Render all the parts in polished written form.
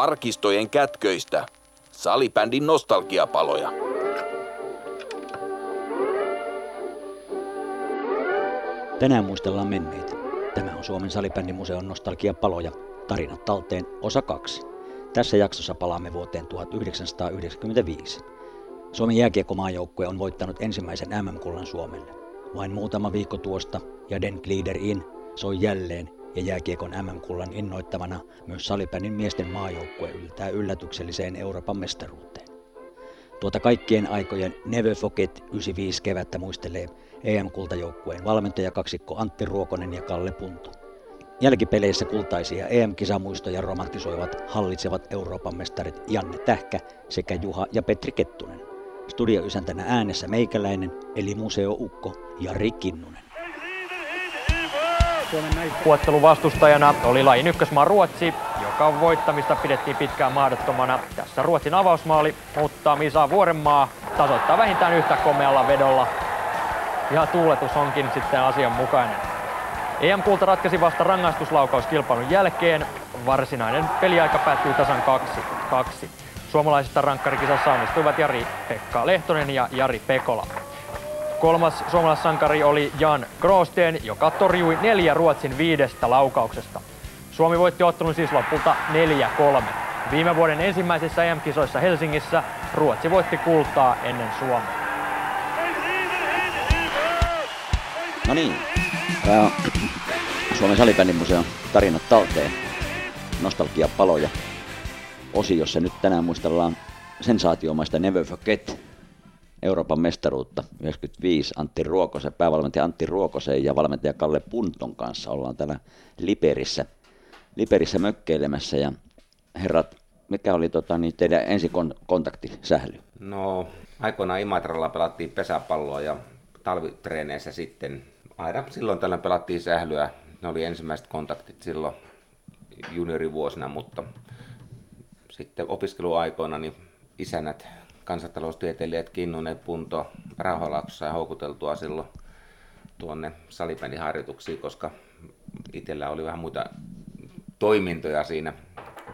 arkistojen kätköistä salibändin nostalgiapaloja. Tänään muistellaan menneitä. Tämä on Suomen salibändimuseon nostalgiapaloja. Tarinat talteen osa 2. Tässä jaksossa palaamme vuoteen 1995. Suomen jääkiekkomaajoukkue on voittanut ensimmäisen MM-kullan Suomelle. Vain muutama viikko tuosta ja Den Glider In soi jälleen ja jääkiekon MM-kullan innoittamana myös salibändin miesten maajoukkue yltää yllätykselliseen Euroopan mestaruuteen. Tuota kaikkien aikojen Never Forget 95 kevättä muistelee EM-kultajoukkueen valmentajakaksikko Antti Ruokonen ja Kalle Punto. Jälkipeleissä kultaisia EM-kisamuistoja romantisoivat hallitsevat Euroopan mestarit Janne Tähkä sekä Juha ja Petri Kettunen. Studioisäntänä äänessä meikäläinen eli museoukko Jari Kinnunen. Puottelun vastustajana oli lajin ykkösmaa Ruotsi, joka voittamista pidettiin pitkään mahdottomana. Tässä Ruotsin avausmaali, mutta Misa Vuorenmaa tasoittaa vähintään yhtä komealla vedolla. Ja tuuletus onkin sitten asianmukainen. EM-kulta ratkaisi vasta rangaistuslaukauskilpailun jälkeen. Varsinainen peliaika päättyi tasan 2-2. Suomalaisista rankkarikisassa onnistuivat Jari Pekka Lehtonen ja Jari Pekola. Kolmas suomalaissankari oli Jan Gråsten, joka torjui 4 Ruotsin 5 laukauksesta. Suomi voitti ottelun siis lopulta 4-3. Viime vuoden ensimmäisissä EM-kisoissa Helsingissä Ruotsi voitti kultaa ennen Suomea. No niin, tämä on Suomen salibändimuseon tarinat talteen, nostalgiapaloja. Osiossa nyt tänään muistellaan sensaatiomaista Never Forget Euroopan mestaruutta 95 Antti Ruokosen, päävalmentaja Antti Ruokosen ja valmentaja Kalle Punton kanssa ollaan täällä Liperissä mökkeilemässä. Ja herrat, mikä oli teidän ensikontaktisähly? No, aikoinaan Imatralla pelattiin pesäpalloa ja talvitreeneissä sitten aina silloin tällä pelattiin sählyä. Ne oli ensimmäiset kontaktit silloin juniorivuosina, mutta sitten opiskeluaikoina niin isänät, kansantaloustieteilijät Kinnunen, Punto, Rauhalaaksossa sai houkuteltua silloin tuonne salibändiharjoituksiin, koska itsellä oli vähän muita toimintoja siinä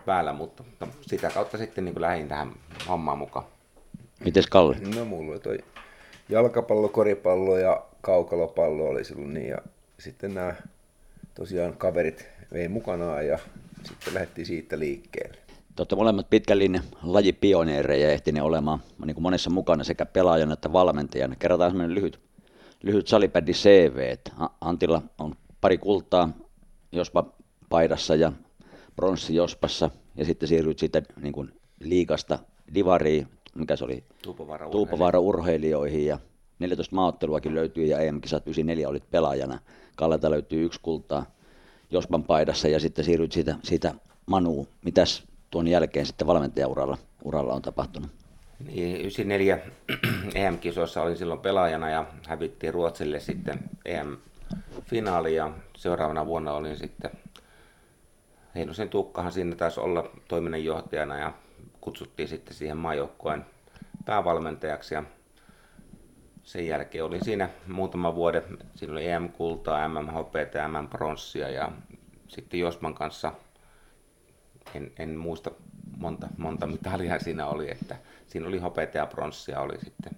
päällä, mutta sitä kautta sitten niin lähdin tähän hommaan mukaan. Mites Kalle? No mulla oli toi jalkapallo, koripallo ja kaukalopallo oli silloin niin, ja sitten nämä tosiaan kaverit vei mukanaan ja sitten lähdettiin siitä liikkeelle. Te olette molemmat pitkän linjan lajipioneereja ja ehtineet olemaan niin monessa mukana sekä pelaajana että valmentajana. Kerrotaan sellainen lyhyt salibändi CV. Antilla on pari kultaa Jospa paidassa ja bronssi Jospassa ja sitten siirryit siitä niin kuin liigasta divariin, mikä se oli? Tuupovaara-urheilijoihin ja 14 maaotteluakin löytyi ja EM-kisat 94 olit pelaajana. Kallelta löytyy 1 kultaa Jospan paidassa ja sitten siirryit siitä Manuun. Mitäs tuon jälkeen sitten valmentajauralla on tapahtunut? Niin, 94 EM-kisoissa olin silloin pelaajana ja hävittiin Ruotsille sitten EM-finaali ja seuraavana vuonna olin sitten Heinosen Tuukkahan siinä taisi olla toiminnanjohtajana ja kutsuttiin sitten siihen maajoukkueen päävalmentajaksi ja sen jälkeen olin siinä muutama vuoden, siinä oli EM-kultaa, MM-hopeata, MM-pronssia ja sitten Josman kanssa en muista monta mitalia siinä oli, että siinä oli hopeata ja pronssia oli sitten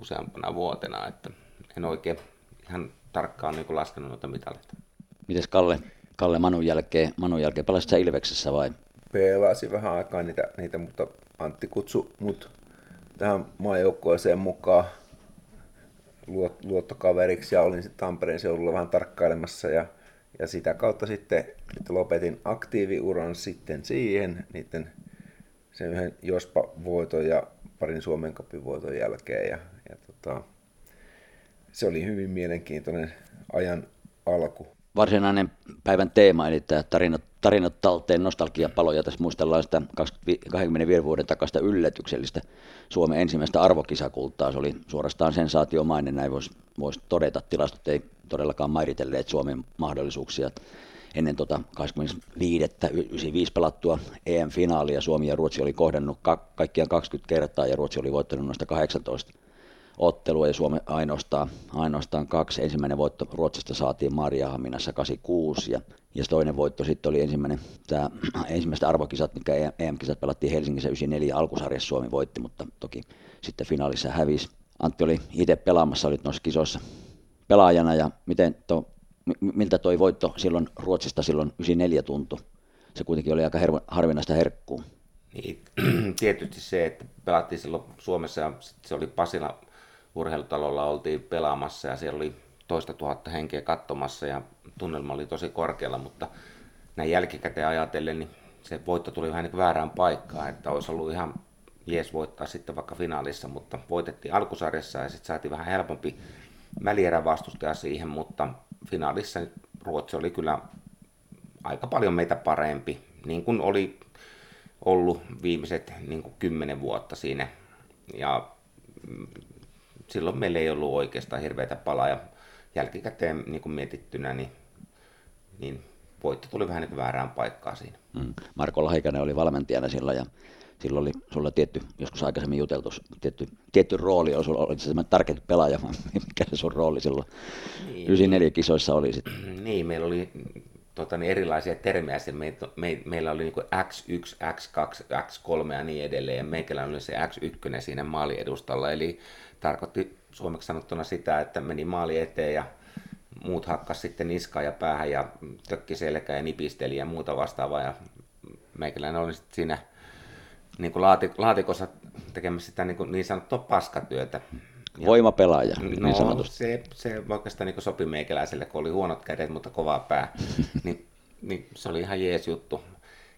useampana vuotena, että en oikein ihan tarkkaan niin kuin laskenut noita mitaleita. Mites Kalle Manun jälkeen pelasit sä Ilveksessä vai? Pelasin vähän aikaa niitä, mutta Antti kutsui mut tähän maajoukkueeseen mukaan luottokaveriksi ja olin sitten Tampereen seudulla vähän tarkkailemassa ja sitä kautta sitten lopetin aktiiviuran sitten siihen niiden sen yhden Jospa-voiton ja parin Suomen Cupin voiton jälkeen. Se oli hyvin mielenkiintoinen ajan alku. Varsinainen päivän teema eli tämä tarinat talteen nostalgiapaloja. Tässä muistellaan sitä 25 vuoden takaista yllätyksellistä Suomen ensimmäistä arvokisakultaa. Se oli suorastaan sensaatiomainen, näin voisi todeta. Tilastot ei todellakaan määritelleet Suomen mahdollisuuksia. Ennen 25.95 pelattua EM-finaalia Suomi ja Ruotsi oli kohdannut kaikkiaan 20 kertaa ja Ruotsi oli voittanut noista 18 ottelua ja Suomi ainoastaan 2. Ensimmäinen voitto Ruotsista saatiin Maarianhaminassa 86 ja Ja toinen voitto sitten oli ensimmäiset arvokisat, mitkä EM-kisat pelattiin Helsingissä 94 alkusarjassa Suomi voitti, mutta toki sitten finaalissa hävisi. Antti oli itse pelaamassa, olit noissa kisoissa pelaajana, ja miltä toi voitto silloin Ruotsista silloin 94 tuntui? Se kuitenkin oli aika harvinaista herkkuu. Niin, tietysti se, että pelattiin silloin Suomessa ja se oli Pasilan urheilutalolla, oltiin pelaamassa ja siellä oli toista tuhatta henkeä katsomassa ja tunnelma oli tosi korkealla, mutta näin jälkikäteen ajatellen niin se voitto tuli vähän niin kuin väärään paikkaan, että olisi ollut ihan jees voittaa sitten vaikka finaalissa, mutta voitettiin alkusarjassa ja sitten saatiin vähän helpompi välierän vastustaja siihen, mutta finaalissa Ruotsi oli kyllä aika paljon meitä parempi, niin kuin oli ollut viimeiset niin kuin 10 vuotta siinä, ja silloin meillä ei ollut oikeastaan hirveätä palaa, ja jälkikäteen niin kuin mietittynä, niin voitto tuli vähän niin kuin väärään paikkaan siinä. Marko Lahikainen oli valmentajana silloin, ja silloin oli sulla tietty, joskus aikaisemmin juteltu, tietty rooli, oli se semmoinen tarkempi pelaaja, mikä se sun rooli silloin 94 kisoissa oli sitten? Niin, meillä oli erilaisia termejä, meillä oli niin X1, X2, X3 ja niin edelleen, ja meikällä oli se X1 siinä maaliedustalla, eli tarkoitti suomeksi sanottuna sitä, että meni maali eteen ja muut hakkas sitten niskaan ja päähän ja tökki selkää ja nipisteli ja muuta vastaavaa, ja meikäläinen oli sitten siinä niin kuin laatikossa tekemässä sitä niin sanottua paskatyötä. Ja voimapelaaja, niin sanotusti. Se oikeastaan niin sopi meikäläiselle, kun oli huonot kädet, mutta kova pää. niin se oli ihan jees juttu.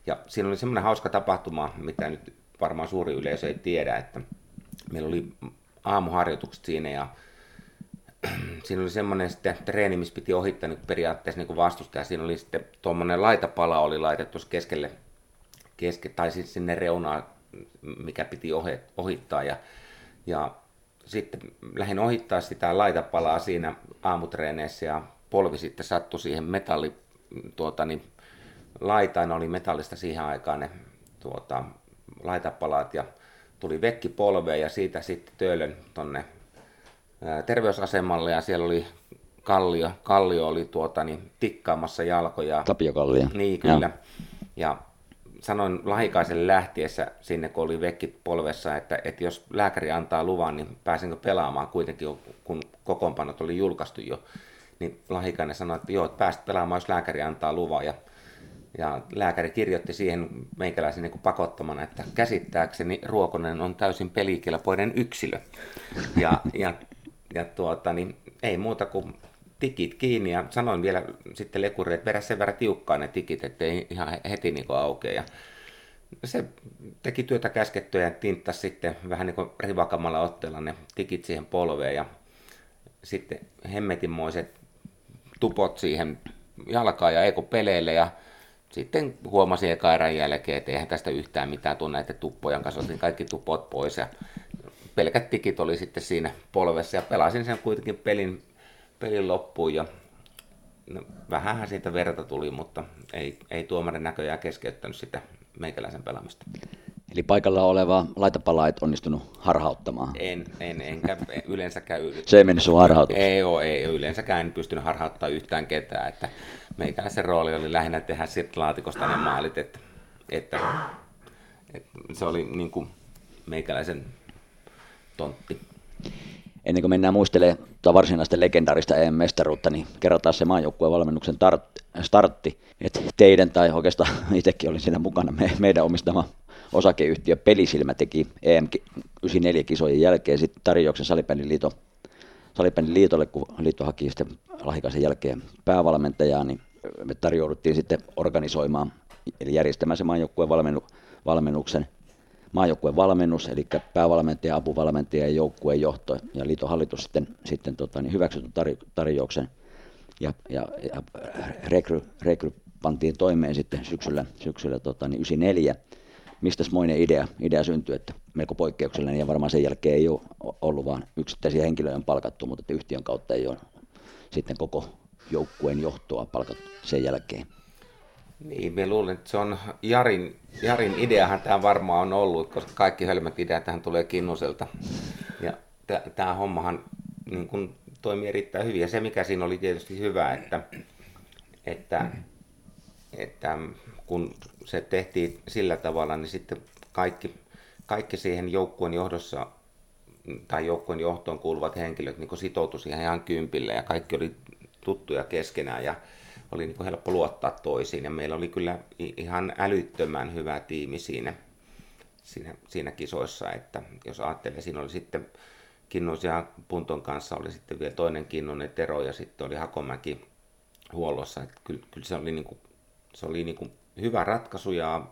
Ja siinä oli semmoinen hauska tapahtuma, mitä nyt varmaan suuri yleisö ei tiedä, että meillä oli aamuharjoitukset siinä ja siinä oli semmoinen sitten treeni, missä piti ohittaa niin periaatteessa niin vastustaja. Siinä oli sitten tuommoinen laitapala oli laitettu keskelle tai siis sinne reunaan, mikä piti ohittaa. Ja sitten lähdin ohittaa sitä laitapalaa siinä aamutreeneissä ja polvi sitten sattui siihen laitaan, oli metallista siihen aikaan ne laitapalat ja tuli vekki polveen ja siitä sitten töölön tonne terveysasemalle ja siellä oli Kallio oli tikkaamassa jalkoja. Tapio Kallio. Niin kyllä. Ja sanoin Lahikaiselle lähtiessä sinne, kun oli vekki polvessa, että jos lääkäri antaa luvan, niin pääsenkö pelaamaan kuitenkin, kun kokoonpanot oli julkaistu jo. Niin Lahikainen sanoi, että joo, että pääset pelaamaan, jos lääkäri antaa luvan. Ja lääkäri kirjoitti siihen meikäläisen niin kuin pakottamana, että käsittääkseni Ruokonen on täysin pelikelpoinen yksilö. Ja ei muuta kuin tikit kiinni, ja sanoin vielä sitten lekurille, että vedä sen verran tiukkaan ne tikit, ettei ihan heti niin kuin aukea. Ja se teki työtä käskettyä ja tinttasi sitten vähän niin kuin rivakamalla otteella ne tikit siihen polveen ja sitten hemmetinmoiset tupot siihen jalkaan ja eikö peleille ja sitten huomasin eka erän jälkeen, että eihän tästä yhtään mitään tule näiden tuppojen kanssa, otin kaikki tupot pois ja pelkät tikit oli sitten siinä polvessa ja pelasin sen kuitenkin pelin loppuun ja no, vähänhän siitä verta tuli, mutta ei tuomarin näköjään keskeyttänyt sitä meikäläisen pelaamista. Eli paikalla oleva laitapala et onnistunut harhauttamaan? En yleensäkään. Se ei mennyt sun harhautukseen? Ei yleensäkään en pystynyt harhauttaa yhtään ketään. Että meikäläisen rooli oli lähinnä tehdä sieltä laatikosta ne maalit, että se oli niin kuin meikäläisen tontti. Ennen kuin mennään muistelemaan varsinaista legendaarista EM-mestaruutta, niin kerrotaan se maajoukkueen valmennuksen startti. Et teidän tai oikeastaan itsekin olin siinä mukana meidän omistama osakeyhtiö Pelisilmä teki EM-94-kisojen jälkeen sitten tarjouksen Salibandyliitolle, kun liitto haki sitten Lahikaisen jälkeen päävalmentajaa, niin me tarjouduttiin sitten organisoimaan, eli järjestämään se maajoukkueen valmennus, eli päävalmentaja, apuvalmentaja ja joukkueen johto, ja liiton hallitus sitten hyväksytty tarjouksen, ja rekry pantiin toimeen sitten syksyllä 94. Mistäs moinen idea syntyi, että melko poikkeuksellinen, ja varmaan sen jälkeen ei ole ollut vaan yksittäisiä henkilöjä on palkattu, mutta yhtiön kautta ei ole sitten koko joukkueen johtoa palkattu sen jälkeen. Niin, minä luulen, että se on Jarin ideahan tämä varmaan on ollut, koska kaikki hölmät ideat tähän tulee Kinnuselta. Ja tämä hommahan niin kun toimii erittäin hyvin. Ja se, mikä siinä oli tietysti hyvä, että että kun se tehtiin sillä tavalla, niin sitten kaikki siihen joukkueen johdossa tai joukkueen johtoon kuuluvat henkilöt niin sitoutui siihen ihan kympille ja kaikki oli tuttuja keskenään ja oli niin helppo luottaa toisiin ja meillä oli kyllä ihan älyttömän hyvä tiimi siinä kisoissa, että jos ajattelee, siinä oli sitten Kinnunen ja Punton kanssa oli sitten vielä toinen Kinnunen, Tero ja sitten oli Hakomäki huollossa, että kyllä se oli hyvä ratkaisu ja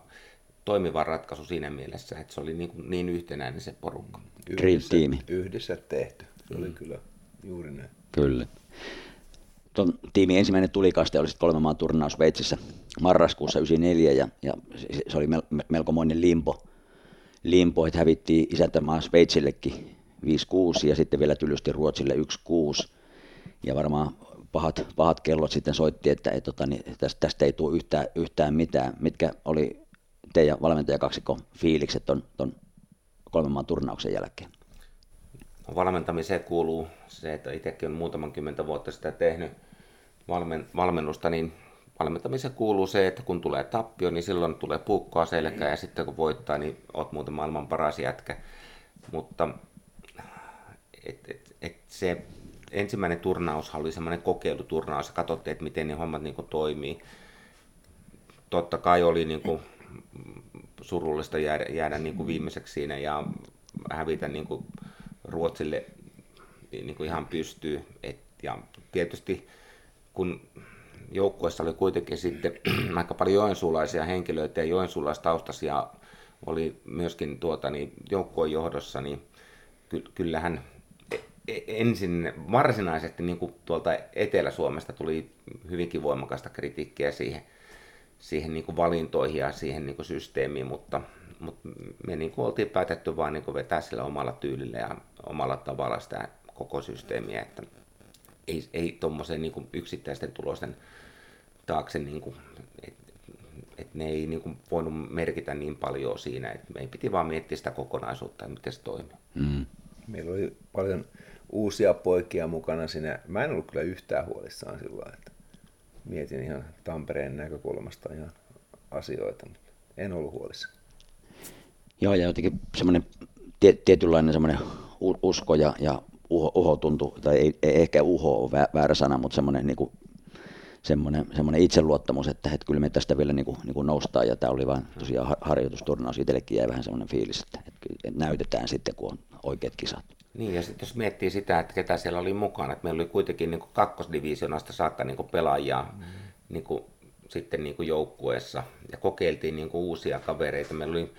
toimiva ratkaisu siinä mielessä, että se oli niin yhtenäinen se porukka. Yhdessä tehty, se oli kyllä juuri näin. Kyllä. Tuon tiimin ensimmäinen tulikaste oli sitten 3 maan turnaus Sveitsissä marraskuussa 1994 ja se oli melkomoinen limpo, että hävittiin isäntämaa Sveitsillekin 5-6 ja sitten vielä tylysti Ruotsille 1-6 ja varmaan pahat kellot sitten soitti, että tästä ei tule yhtään mitään. Mitkä oli teidän valmentajakaksikon fiilikset tuon 3 maan turnauksen jälkeen? Valmentamiseen kuuluu se, että itsekin on muutaman kymmentä vuotta sitä tehnyt valmennusta, niin valmentamiseen kuuluu se, että kun tulee tappio, niin silloin tulee puukkoa selkää ja sitten kun voittaa, niin olet muuten maailman paras jätkä. Mutta se ensimmäinen turnaus oli semmoinen kokeiluturnaus ja katsottiin, että miten ne hommat niin kuin toimii. Totta kai oli niin kuin surullista jäädä niin kuin viimeiseksi siinä ja hävitä niin kuin Ruotsille niin kuin ihan pystyy. Ja tietysti kun joukkueessa oli kuitenkin sitten aika paljon joensuulaisia henkilöitä ja joensuulaistaustaisia oli myöskin joukkueen johdossa, niin kyllähän ensin varsinaisesti niin kuin tuolta Etelä-Suomesta tuli hyvinkin voimakasta kritiikkiä siihen niin kuin valintoihin ja siihen niin kuin systeemiin, mutta me niin kuin oltiin päätetty vaan niin kuin vetää sillä omalla tyylillä ja omalla tavalla sitä koko systeemiä, että ei tuommoisen niin kuin yksittäisten tulosten taakse, niin kuin, että ne ei niin kuin voinut merkitä niin paljon siinä, että meidän piti vaan miettiä sitä kokonaisuutta ja miten se toimii. Mm. Meillä oli paljon uusia poikia mukana siinä. Mä en ollut kyllä yhtään huolissaan silloin, että mietin ihan Tampereen näkökulmasta ihan asioita, mutta en ollut huolissaan. Joo, ja jotenkin semmoinen tietynlainen semmoinen usko ja uho tuntuu, tai ei ehkä uho ole väärä sana, mutta semmoinen, niin kuin, semmoinen itseluottamus, että kyllä me tästä vielä niin kuin noustaan, ja tämä oli vain tosiaan harjoitusturnaus. Itsellekin jäi vähän semmoinen fiilis, että näytetään sitten, kun on oikeat kisat. Niin, ja sitten jos miettii sitä, että ketä siellä oli mukana, että meillä oli kuitenkin niin kuin kakkosdivisioonasta saakka niin kuin pelaajia niin kuin, sitten niin kuin joukkueessa, ja kokeiltiin niin kuin uusia kavereita. Meillä oli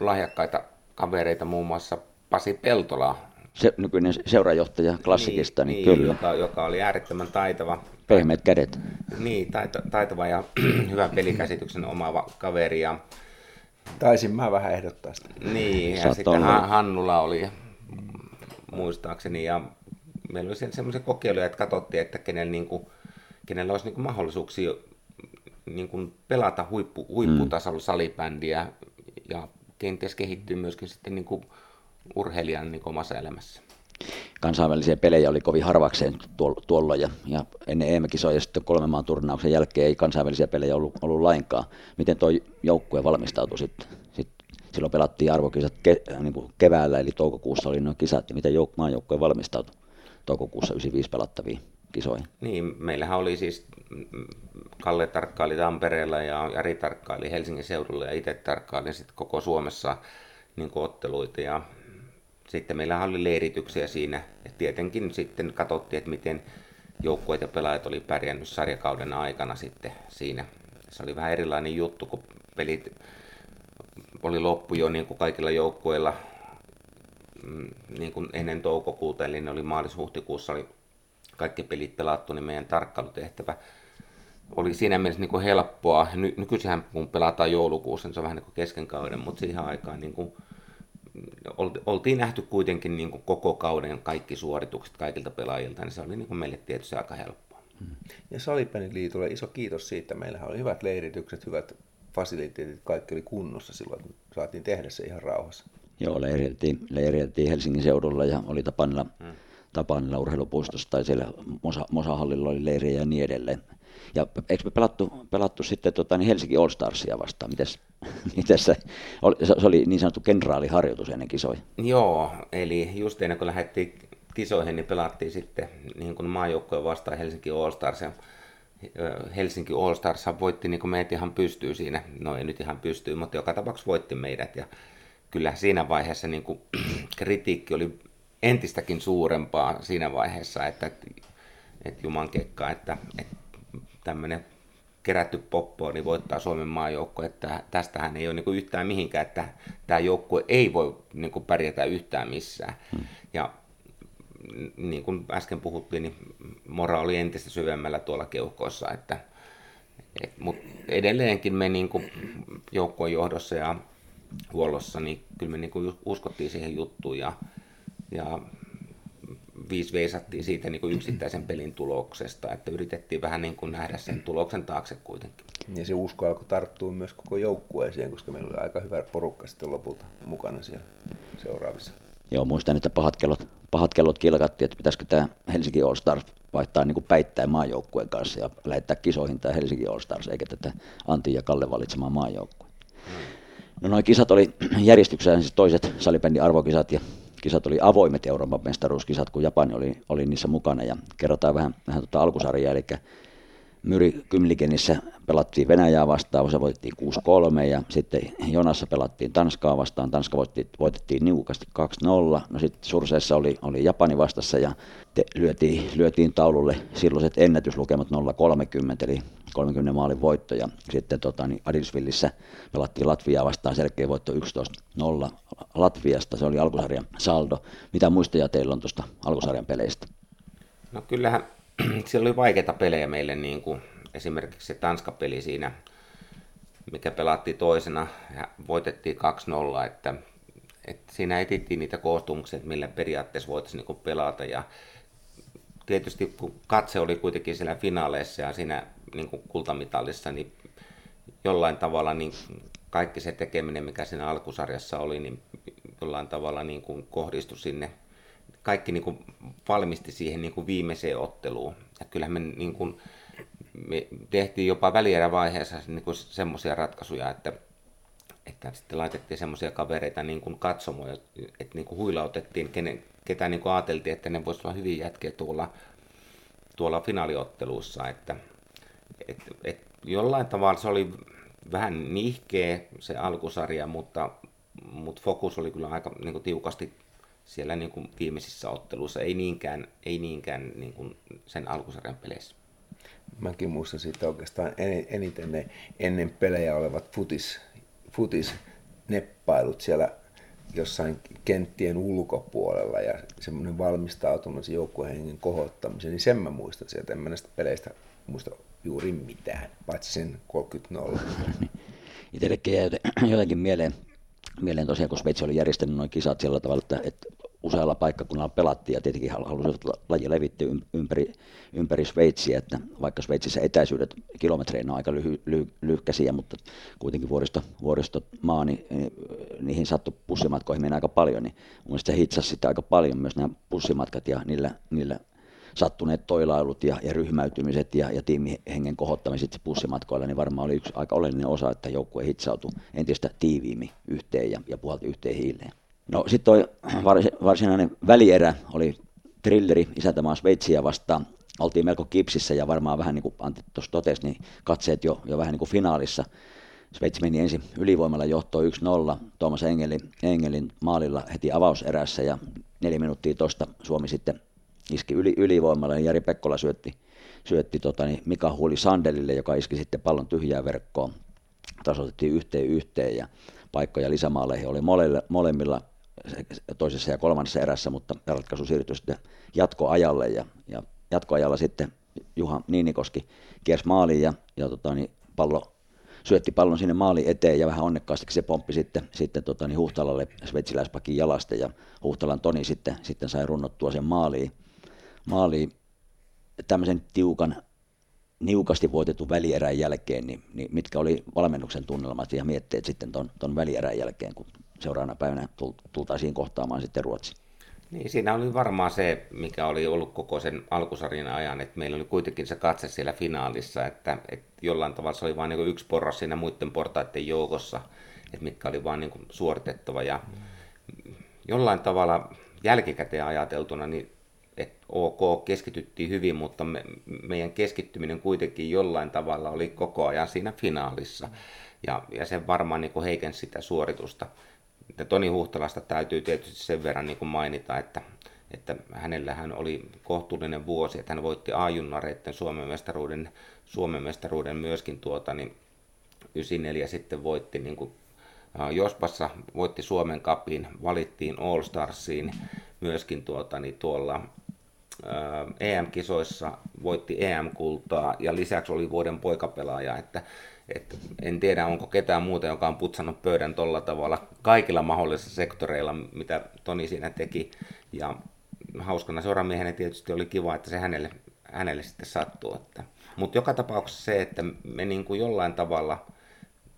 lahjakkaita kavereita, muun muassa Pasi Peltola. Se nykyinen seurajohtaja Klassikista, niin kyllä. Joka oli äärettömän taitava. Pehmeät kädet. Niin, taitava ja hyvän pelikäsityksen omaava kaveri. Ja taisin mä vähän ehdottaa sitä. Niin, ja sitten Hannula oli muistaakseni. Ja meillä oli semmoisia kokeiluja, että katsottiin, että kenellä olisi niinku mahdollisuuksia niinku pelata huipputasolla salibändiä ja kenties kehittyy myöskin sitten niinku urheilijan niin omassa elämässä. Kansainvälisiä pelejä oli kovin harvakseen tuolla ja ennen EM-kisoja ja sitten 3 maan turnauksen jälkeen ei kansainvälisiä pelejä ollut lainkaan. Miten tuo joukkue valmistautui sitten? Silloin pelattiin arvokisat niin keväällä, eli toukokuussa oli nuo kisat. Ja miten maajoukkue valmistautui toukokuussa 95 pelattaviin kisoihin? Niin, meillähän oli siis Kalle tarkkaili Tampereella ja Jari tarkkaili Helsingin seudulla ja itse tarkkailin sitten koko Suomessa niin otteluita ja sitten meillä oli leirityksiä siinä ja tietenkin sitten katsottiin, että miten joukkueet ja pelaajat oli pärjännyt sarjakauden aikana sitten siinä. Se oli vähän erilainen juttu, kun pelit oli loppu jo niin kuin kaikilla joukkueilla niin kuin ennen toukokuuta, eli ne oli maalis-huhtikuussa oli kaikki pelit pelattu, niin meidän tarkkailutehtävä oli siinä mielessä niin kuin helppoa. Nykyisinhän kun pelataan joulukuussa, niin se on vähän niin kuin kesken kauden, mutta siihen aikaan niin kuin oltiin nähty kuitenkin niin kuin koko kauden kaikki suoritukset kaikilta pelaajilta, niin se oli niin kuin meille tietysti aika helppoa. Ja Salibändyliitolle iso kiitos siitä. Meillähän oli hyvät leiritykset, hyvät fasiliteetit, kaikki oli kunnossa silloin, kun saatiin tehdä se ihan rauhassa. Joo, leireiltiin Helsingin seudulla ja oli Tapanilla urheilupuistossa tai siellä Mosahallilla oli leirejä ja niin edelleen. Ja eikö me pelattu sitten niin Helsinki All Starsia vastaan? Mites se oli niin sanottu kenraaliharjoitus ennen kisoja? Joo, eli just ennen kuin lähdettiin kisoihin, niin pelattiin sitten niin kuin maajoukkoja vastaan Helsinki All Starsia. Helsinki All Stars voitti niin kuin meidät ihan pystyy siinä. No ei nyt ihan pystyy, mutta joka tapauksessa voitti meidät. Ja kyllä siinä vaiheessa niin kuin kritiikki oli entistäkin suurempaa siinä vaiheessa, että jumankekka, että tämmöinen kerätty poppo niin voittaa Suomen maajoukko, että tästähän ei ole niin kuin yhtään mihinkään, että tämä joukkue ei voi niin kuin pärjätä yhtään missään. Ja niin kuin äsken puhuttiin, niin mora oli entistä syvemmällä tuolla keuhkoissa, mutta edelleenkin me niin kuin joukkueen johdossa ja huollossa, niin kyllä me niin kuin uskottiin siihen juttuun ja veisattiin siitä niin kuin yksittäisen pelin tuloksesta, että yritettiin vähän niin kuin nähdä sen tuloksen taakse kuitenkin. Ja se usko alkoi tarttua myös koko joukkueeseen, koska meillä oli aika hyvä porukka sitten lopulta mukana siellä seuraavissa. Joo, muistan, että pahat kellot kilkattiin, että pitäisikö tämä Helsinki All Stars vaihtaa niin kuin päittäin maajoukkueen kanssa ja lähettää kisoihin tämä Helsinki All Stars, eikä tätä Antti ja Kalle valitsemaan maajoukkueen. No noi kisat oli järjestyksessä siis toiset salibändin arvokisat ja kisat oli avoimet Euroopan mestaruuskisat, kun Japani oli niissä mukana. Ja kerrotaan vähän alkusarjaa, eli Myri Kymlikenissä pelattiin Venäjää vastaan, se voitettiin 6-3, ja sitten Jonassa pelattiin Tanskaa vastaan, Tanska voitettiin niukasti 2-0, no sitten Surseessa oli Japani vastassa, ja lyötiin taululle silloiset ennätyslukemat 0-30, eli 30 maalin voitto, ja sitten Adilsvillissä pelattiin Latviaa vastaan, selkeä voitto 11-0 Latviasta, se oli alkusarjan saldo. Mitä muistoja teillä on tuosta alkusarjan peleistä? No kyllähän siellä oli vaikeita pelejä meille, niin kuin esimerkiksi se Tanska-peli siinä, mikä pelattiin toisena ja voitettiin 2-0, että siinä etittiin niitä koostumuksia, millä periaatteessa voitaisiin niin pelata. Ja tietysti kun katse oli kuitenkin siellä finaaleissa ja siinä niin kuin kultamitallissa, niin jollain tavalla niin kaikki se tekeminen, mikä siinä alkusarjassa oli, niin jollain tavalla niin kuin kohdistui sinne. Kaikki niin kuin valmisti siihen niin kuin viimeiseen otteluun. Ja kyllähän me, niin kuin, me tehtiin jopa välierävaiheessa niin kuin semmoisia ratkaisuja, että sitten laitettiin semmoisia kavereita niin kuin katsomoja, että niin kuin huilautettiin, ketä niin kuin ajateltiin, että ne voisivat olla hyviä jätkiä tuolla finaaliottelussa. Että jollain tavalla se oli vähän nihkeä se alkusarja, mutta fokus oli kyllä aika niin kuin tiukasti siellä niin kuin viimeisissä otteluissa, ei niinkään niin kuin sen alkusarjan peleissä. Mäkin muistan siitä oikeastaan eniten ne ennen pelejä olevat futisneppailut siellä jossain kenttien ulkopuolella ja semmoinen valmistautumisen joukkuehengen kohottamisen, niin sen mä muistan sieltä. En mä näistä peleistä muista juuri mitään, paitsi sen 30-0. Itsellekin jäi jotenkin mieleen tosiaan, kun Sveitsi oli järjestänyt nuo kisat sillä tavalla, että usealla paikkakunnalla pelattiin ja tietenkin halusivat laji levittyä ympäri Sveitsiä, että vaikka Sveitsissä etäisyydet kilometreinä on aika lyhkäisiä, mutta kuitenkin vuoristomaa, niin niihin sattui bussimatkoihin mennä aika paljon, niin mun mielestä se hitsasi sitä aika paljon myös nämä bussimatkat ja niillä sattuneet toilailut ja ryhmäytymiset ja tiimihengen kohottamiset bussimatkoilla, niin varmaan oli yksi aika oleellinen osa, että joukkue hitsautui entistä tiiviimmin yhteen ja puhalti yhteen hiileen. No sitten toi varsinainen välierä oli thrilleri isäntämaa Sveitsiä vastaan. Oltiin melko kipsissä ja varmaan vähän niin kuin Antti tuossa totesi, niin katseet jo vähän niin kuin finaalissa. Sveitsi meni ensin ylivoimalla johtoon 1-0 Tuomas Engelin maalilla heti avauserässä ja 4 minuuttia tosta Suomi sitten iski ylivoimalla ja Jari Pekola syötti Mika Huuli Sandelille, joka iski sitten pallon tyhjää verkkoon. Tasoitettiin 1-1 ja paikkoja lisämaaleihin oli molemmilla toisessa ja kolmannessa erässä, mutta ratkaisu siirtyi sitten jatkoajalle ja jatkoajalla sitten Juha Niinikoski kiersi maaliin ja syötti pallon sinne maalin eteen ja vähän onnekkaasti se pomppi sitten Huhtalalle sveitsiläispakin jalasta ja Huhtalan Toni sitten sai runnottua sen maaliin tämmöisen niukasti voitetun välierän jälkeen, niin mitkä oli valmennuksen tunnelmat ja mietteet sitten ton välierän jälkeen, kun seuraavana päivänä tultaisiin kohtaamaan sitten Ruotsi? Niin, siinä oli varmaan se, mikä oli ollut koko sen alkusarjan ajan, että meillä oli kuitenkin se katse siellä finaalissa, että jollain tavalla se oli vain niin yksi porras siinä muiden portaiden joukossa, että mitkä oli vain niin suoritettava. Ja jollain tavalla jälkikäteen ajateltuna, niin että ok, keskityttiin hyvin, mutta meidän keskittyminen kuitenkin jollain tavalla oli koko ajan siinä finaalissa. Ja se varmaan niin heikensi sitä suoritusta. Ja Toni Huhtalasta täytyy tietysti sen verran niin mainita, että hänellähän oli kohtuullinen vuosi, että hän voitti A-junnareiden Suomen mestaruuden myöskin 94 sitten voitti niin kuin, Jospassa, voitti Suomen Cupin, valittiin All Starsiin myöskin tuolla EM-kisoissa, voitti EM-kultaa ja lisäksi oli vuoden poikapelaaja, että en tiedä, onko ketään muuta, joka on putsannut pöydän tolla tavalla kaikilla mahdollisilla sektoreilla, mitä Toni siinä teki. Ja hauskana seuramiehenä tietysti oli kiva, että se hänelle sitten sattui. Mutta joka tapauksessa se, että me niinku jollain tavalla,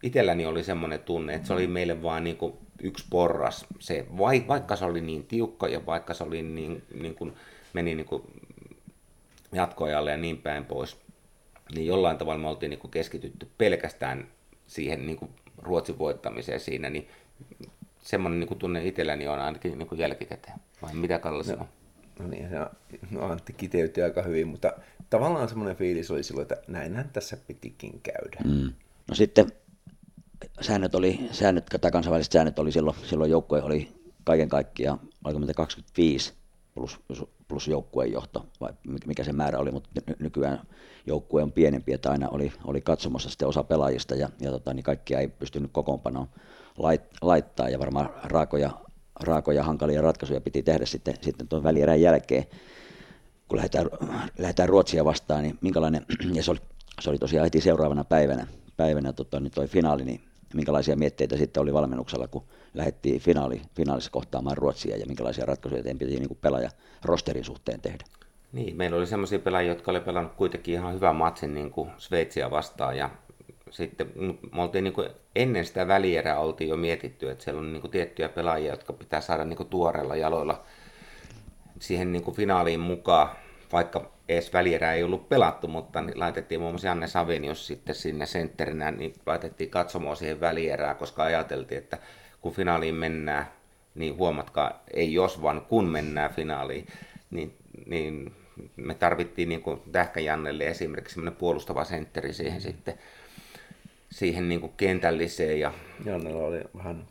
itselläni oli semmoinen tunne, että se oli meille vaan niinku yksi porras. Se, vaikka se oli niin tiukka ja vaikka se oli meni jatkoajalle ja niin päin pois, niin jollain tavalla me oltiin niin keskitytty pelkästään siihen niin Ruotsin voittamiseen siinä, niin semmoinen niin tunne itselläni on ainakin niin jälkikäteen. Vai mitä Kalle sanoo? No niin, Antti kiteytyi aika hyvin, mutta tavallaan semmoinen fiilis oli silloin, että näinhän tässä pitikin käydä. Mm. No sitten kansainväliset säännöt oli silloin joukkueen oli kaiken kaikkiaan 25 plus joukkueen johto, vai mikä se määrä oli, mutta nykyään joukkue on pienempi, että aina oli katsomassa sitten osa pelaajista ja niin kaikkia ei pystynyt kokoonpanoon laittaa ja varmaan raakoja hankalia ratkaisuja piti tehdä sitten tuon välierän jälkeen, kun lähdetään Ruotsia vastaan, niin minkälainen, ja se oli tosiaan heti seuraavana päivänä toi finaali, niin minkälaisia mietteitä sitten oli valmennuksella, kun lähdettiin finaalissa kohtaamaan Ruotsia ja minkälaisia ratkaisuja teidän piti niin pelaajarosterin suhteen tehdä? Niin, meillä oli sellaisia pelaajia, jotka oli pelannut kuitenkin ihan hyvän matsin niin kuin Sveitsiä vastaan ja sitten me oltiin niin kuin ennen sitä välierää oltiin jo mietitty, että siellä on niin kuin tiettyjä pelaajia, jotka pitää saada niin kuin tuoreilla jaloilla siihen niin kuin finaaliin mukaan, vaikka edes välierää ei ollut pelattu, mutta niin laitettiin muun muassa Janne Savinius sitten sinne sentterinä, niin laitettiin katsomaan siihen välierää, koska ajateltiin, että kun finaaliin mennään, niin huomatkaa, ei jos vaan kun mennään finaaliin, niin me tarvittiin niin kuin Tähkä Jannelle esimerkiksi semmoinen puolustava sentteri siihen sitten, siihen niin kuin kentälliseen. Ja Jannella oli vähän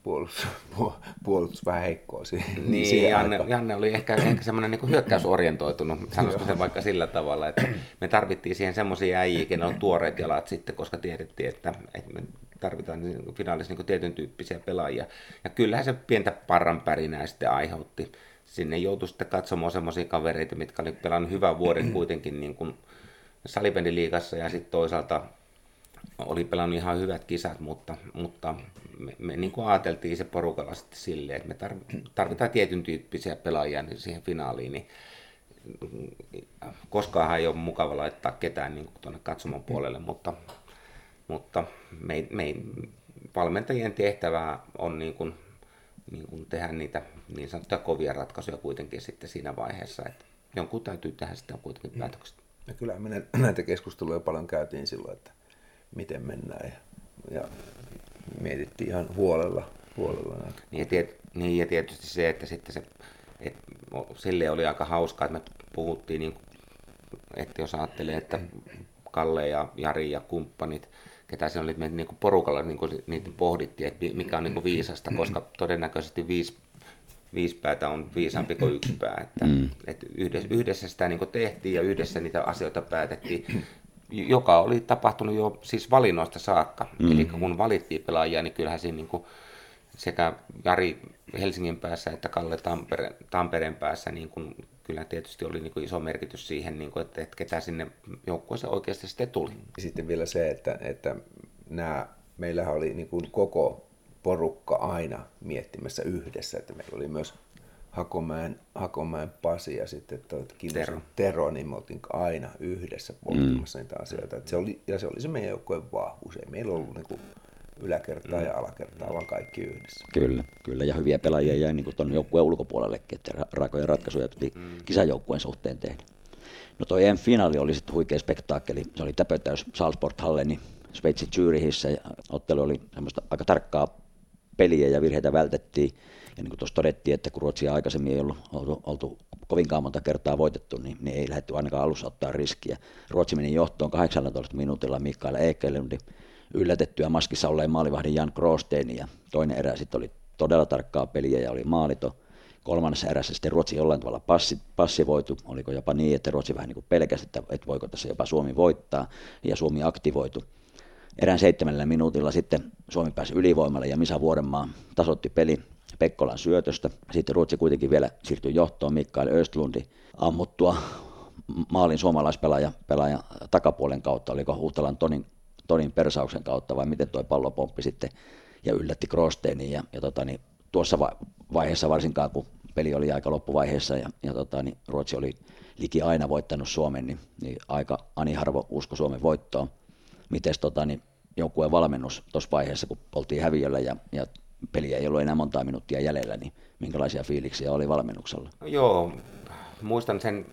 puolustus vähän heikkoa siihen. Niin, Janne oli ehkä semmoinen niin kuin hyökkäysorientoitunut, sanoisiko sen vaikka sillä tavalla, että me tarvittiin siihen semmoisia äijiä, kenellä on tuoreet jalat sitten, koska tiedettiin, että me tarvitaan finaalissa niin kuin tietyn tyyppisiä pelaajia. Ja kyllähän se pientä parranpärinää sitten aiheutti. Sinne joutui sitten katsomaan semmoisia kavereita, mitkä oli pelannut hyvän vuoden kuitenkin niin kuin salibändiliigassa ja sitten toisaalta oli pelannut ihan hyvät kisat, mutta me niin kuin ajateltiin se porukalla sitten silleen, että me tarvitaan tietyn tyyppisiä pelaajia siihen finaaliin, niin koskaanhan ei ole mukava laittaa ketään niin kuin tuonne katsoman puolelle, mutta me valmentajien tehtävää on niin kuin tehdä niitä niin sanottuja kovia ratkaisuja kuitenkin sitten siinä vaiheessa, että jonkun täytyy tehdä sitä kuitenkin päätökset. Ja kyllä me näitä keskusteluja paljon käytiin silloin, että miten mennään ja mietittiin ihan huolella näitä. Niin ja tietysti se, että sitten että silleen oli aika hauskaa, että me puhuttiin, niin kuin, että jos ajattelee, että Kalle ja Jari ja kumppanit, ketä se oli, että me niin kuin porukalla niin kuin niitä pohdittiin, että mikä on niin kuin viisasta, koska todennäköisesti viisi päätä on viisaampi kuin yksi pää. Että yhdessä sitä niin kuin tehtiin ja yhdessä niitä asioita päätettiin, joka oli tapahtunut jo siis valinnoista saakka. Eli kun valittiin pelaajia, niin kyllähän siinä niin kuin sekä Jari Helsingin päässä että Kalle Tampereen päässä niin kuin kyllä tietysti oli niin kuin iso merkitys siihen, niin kuin, että ketä sinne joukkueeseen oikeasti sitten tuli. Sitten vielä se, että meillähän oli niin kuin koko porukka aina miettimässä yhdessä, että meillä oli myös Hakomäen Pasi ja sitten Kinnusen Tero, niin me oltiin aina yhdessä pohtimassa niitä asioita. Se oli, ja se oli se meidän joukkueen vahvuus. Ei meillä ollut niin kuin yläkertaa ja alakertaa, vaan kaikki yhdessä. Kyllä, kyllä. Ja hyviä pelaajia jäi niin tuon joukkueen ulkopuolellekin, että raakoja ratkaisuja piti kisajoukkueen suhteen tehdä. No toi EM-finaali oli sitten huikea spektaakkeli. Se oli täpötäys Salzburg-Halleni Sveitsi Zürichissä. Ottelu oli semmoista aika tarkkaa peliä ja virheitä vältettiin. Ja niin kuin tuossa todettiin, että kun Ruotsia aikaisemmin ei ollut oltu kovinkaan monta kertaa voitettu, niin ei lähdetty ainakaan alussa ottaa riskiä. Ruotsi meni johtoon 18 minuutilla Mikael Eklund yllätettyä maskissa olleen maalivahdin Jan Gråstenin. Ja toinen erä sitten oli todella tarkkaa peliä ja oli maalito. Kolmannessa erässä sitten Ruotsi jollain tavalla passivoitu, oliko jopa niin, että Ruotsi vähän niin kuin pelkäsi, että voiko tässä jopa Suomi voittaa, ja Suomi aktivoitu. Erään 7 minuutilla sitten Suomi pääsi ylivoimalle ja Misa Vuorenmaa tasoitti peli Pekkolan syötöstä. Sitten Ruotsi kuitenkin vielä siirtyi johtoon Mikael Östlundi ammuttua maalin suomalaispelaaja takapuolen kautta, oliko Huhtalan Tonin persauksen kautta vai miten toi pallopomppi sitten ja yllätti Gråstenin ja tuossa vaiheessa varsinkaan, kun peli oli aika loppuvaiheessa ja Ruotsi oli liki aina voittanut Suomen, niin aika ani harvo usko Suomen voittoon. Mites joukkueen valmennus tuossa vaiheessa, kun oltiin häviöllä ja peliä ei ollut enää montaa minuuttia jäljellä, niin minkälaisia fiiliksiä oli valmennuksella? No joo, muistan sen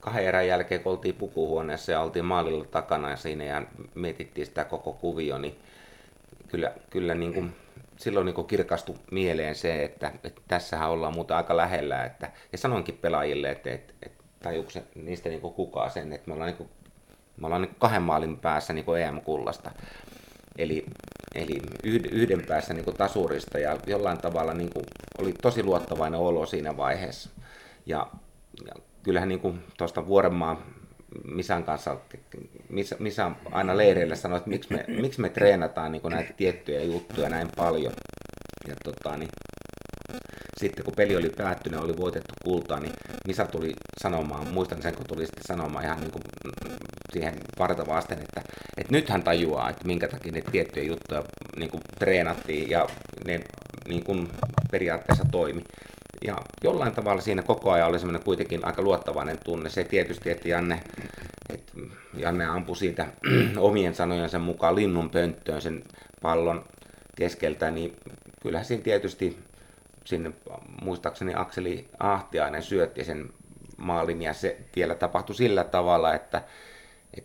2 erän jälkeen, kun oltiin pukuhuoneessa ja oltiin maalilla takana ja siinä ja mietittiin sitä koko kuvio, niin kyllä niin kuin silloin niin kirkastui mieleen se, että tässähän ollaan muuten aika lähellä. Ja sanoinkin pelaajille, että tajuuko niistä niin kukaan sen, että me ollaan niin 2 maalin päässä niin EM-kullasta. Eli yhden päässä niin tasurista ja jollain tavalla niin oli tosi luottavainen olo siinä vaiheessa. Ja kyllähän niin tuosta Vuorenmaan Misan kanssa, Misa aina leireillä sanoi, että miksi me treenataan niin näitä tiettyjä juttuja näin paljon. Ja sitten kun peli oli päättynyt ja oli voitettu kultaa, niin Misa tuli sanomaan, muistan sen kun tuli sitten sanomaan ihan niin kuin siihen varta vasten, että nyt hän tajuaa, että minkä takia ne tiettyjä juttuja niin kuin treenattiin ja ne niin kuin periaatteessa toimi. Ja jollain tavalla siinä koko ajan oli semmoinen kuitenkin aika luottavainen tunne. Se tietysti, että Janne ampui siitä omien sanojensa mukaan linnun pönttöön sen pallon keskeltä, niin kyllähän siinä tietysti sinne muistaakseni Akseli Ahtiainen syötti sen maalin ja se vielä tapahtui sillä tavalla, että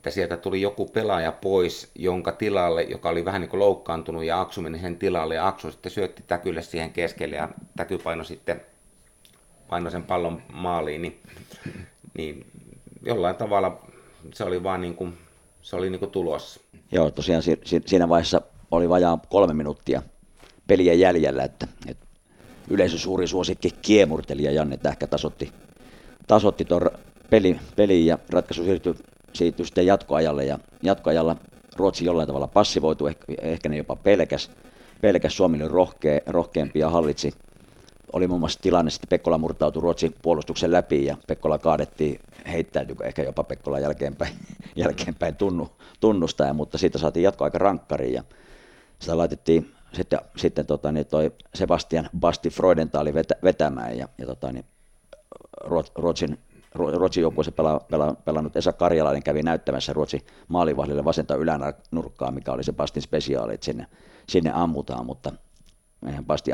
sieltä tuli joku pelaaja pois, jonka tilalle, joka oli vähän niin kuin loukkaantunut ja Aksu meni sen tilalle ja Aksu sitten syötti täkylle siihen keskelle ja täky painoi sen pallon maaliin, niin jollain tavalla se oli vaan niin kuin, se oli niin kuin tulossa. Joo, tosiaan siinä vaiheessa oli vajaa 3 minuuttia peliä jäljellä, että yleisön suuri suosikki kiemurteli ja Janne Tähkä tasoitti tuon pelin ja ratkaisu siirtyi sitten jatkoajalle ja jatkoajalla Ruotsi jollain tavalla passivoitu, ehkä ne jopa pelkäs Suomi oli rohkeampi ja hallitsi. Oli muun muassa tilanne, että Pekkola murtautui Ruotsin puolustuksen läpi ja Pekkola kaadettiin, heittäytyi ehkä jopa Pekkola jälkeenpäin tunnustaja, mutta siitä saatiin jatkoaika rankkariin ja sitä laitettiin sitten toi Sebastian Freudenthal vetämään ja Ruotsin joukkueessa pelannut Esa Karjalainen kävi näyttämässä Ruotsin maalivahdille vasenta ylänurkkaa, mikä oli se Pastin spesiaali, että sinne ammutaan, mutta eihän Pasti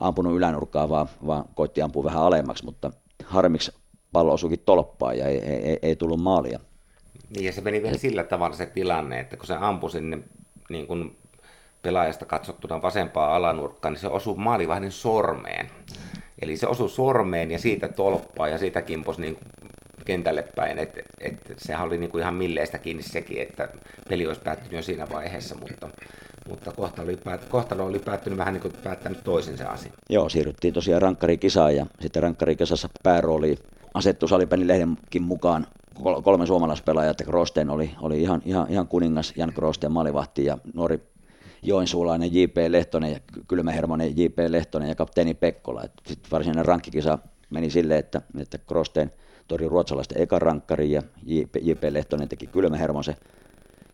ampunut ylänurkkaa, vaan koitti ampua vähän alemmaksi, mutta harmiksi pallo osuikin tolppaan ja ei tullut maalia. Niin ja se meni vielä sillä tavalla se tilanne, että kun se ampui sinne niin kuin pelaajasta katsottuna vasempaa alanurkkaan, niin se osui maalivahdin sormeen. Eli se osui sormeen ja siitä tolppaan ja siitä kimposi niin kentälle päin. Et sehän oli niin kuin ihan milleistä kiinni sekin, että peli olisi päättynyt jo siinä vaiheessa, mutta kohtalo oli päättynyt vähän niin kuin päättänyt toisen se asia. Joo, siirryttiin tosiaan rankkarikisaan ja sitten rankkarikisassa päärooli asettui Salipäni lehdenkin mukaan 3 suomalaispelaajaa, että Gråsten oli ihan kuningas, Jan Gråsten maalivahti ja nuori joensuulainen J.P. Lehtonen ja kylmähermoinen J.P. Lehtonen ja kapteeni Pekkola. Sitten varsinainen rankkikisa meni silleen, että Gråsten torjui ruotsalaisten ekan rankkarin ja J.P. Lehtonen teki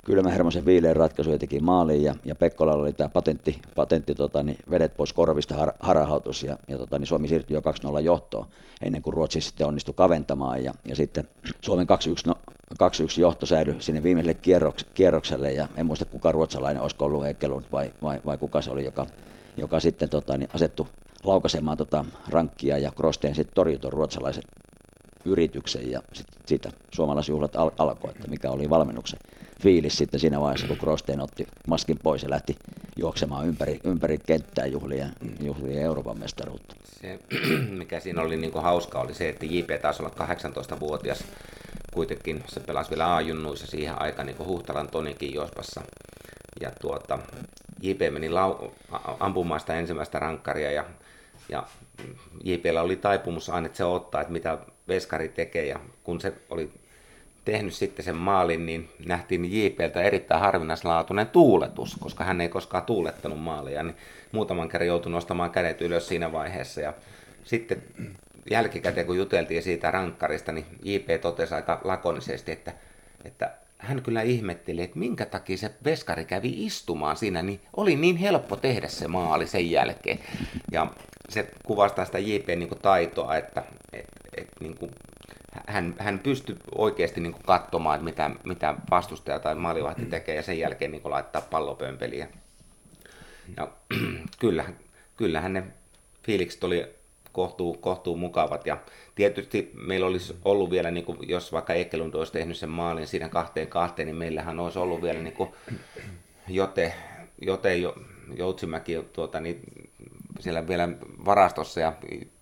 kylmähermoisen viileen ratkaisun ja teki maaliin ja Pekkolalla oli tämä patentti, vedet pois korvista harahautus ja Suomi siirtyi jo 2-0 johtoon ennen kuin Ruotsi sitten onnistui kaventamaan ja sitten Suomen 2-1 2-1 johtosäily sinne viimeiselle kierrokselle, ja en muista kuka ruotsalainen, olisiko ollut Eklund vai kuka se oli, joka sitten niin asettui laukaisemaan rankkia, ja Gråsten sitten torjui tuon ruotsalaisen yrityksen, ja siitä suomalaisjuhlat alkoi, että mikä oli valmennuksen fiilis sitten siinä vaiheessa, kun Gråsten otti maskin pois ja lähti juoksemaan ympäri kenttää juhlia Euroopan mestaruutta. Se, mikä siinä oli niin kuin hauska, oli se, että JP taisi olla 18-vuotias kuitenkin, se pelasi vielä A-junnuissa siihen aikaan, niin kuin Huhtalan Tonikin Jospassa, ja JP meni ampumaan sitä ensimmäistä rankkaria, ja JP:llä oli taipumus aina, että se ottaa, että mitä veskari tekee, ja kun se oli tehnyt sitten sen maalin, niin nähtiin JP:ltä erittäin harvinaislaatuinen tuuletus, koska hän ei koskaan tuulettanut maalia, niin muutaman kerran joutui nostamaan kädet ylös siinä vaiheessa, ja sitten jälkikäteen kun juteltiin siitä rankkarista, niin JP totesi aika lakonisesti, että hän kyllä ihmetteli, että minkä takia se veskari kävi istumaan siinä, niin oli niin helppo tehdä se maali sen jälkeen. Ja se kuvastaa sitä JP:n niin kuin taitoa, että niin kuin hän pystyi oikeasti niin kuin katsomaan, että mitä vastustaja tai maalivahti tekee, ja sen jälkeen niin kuin laittaa pallopömpeliä. Ja kyllähän ne fiilikset oli kohtuu mukavat, ja tietysti meillä olisi ollut vielä, niin kuin, jos vaikka Ekelund olisi tehnyt sen maalin siinä 2-2, niin meillähän olisi ollut vielä niin kuin, Joutsenmäki siellä vielä varastossa, ja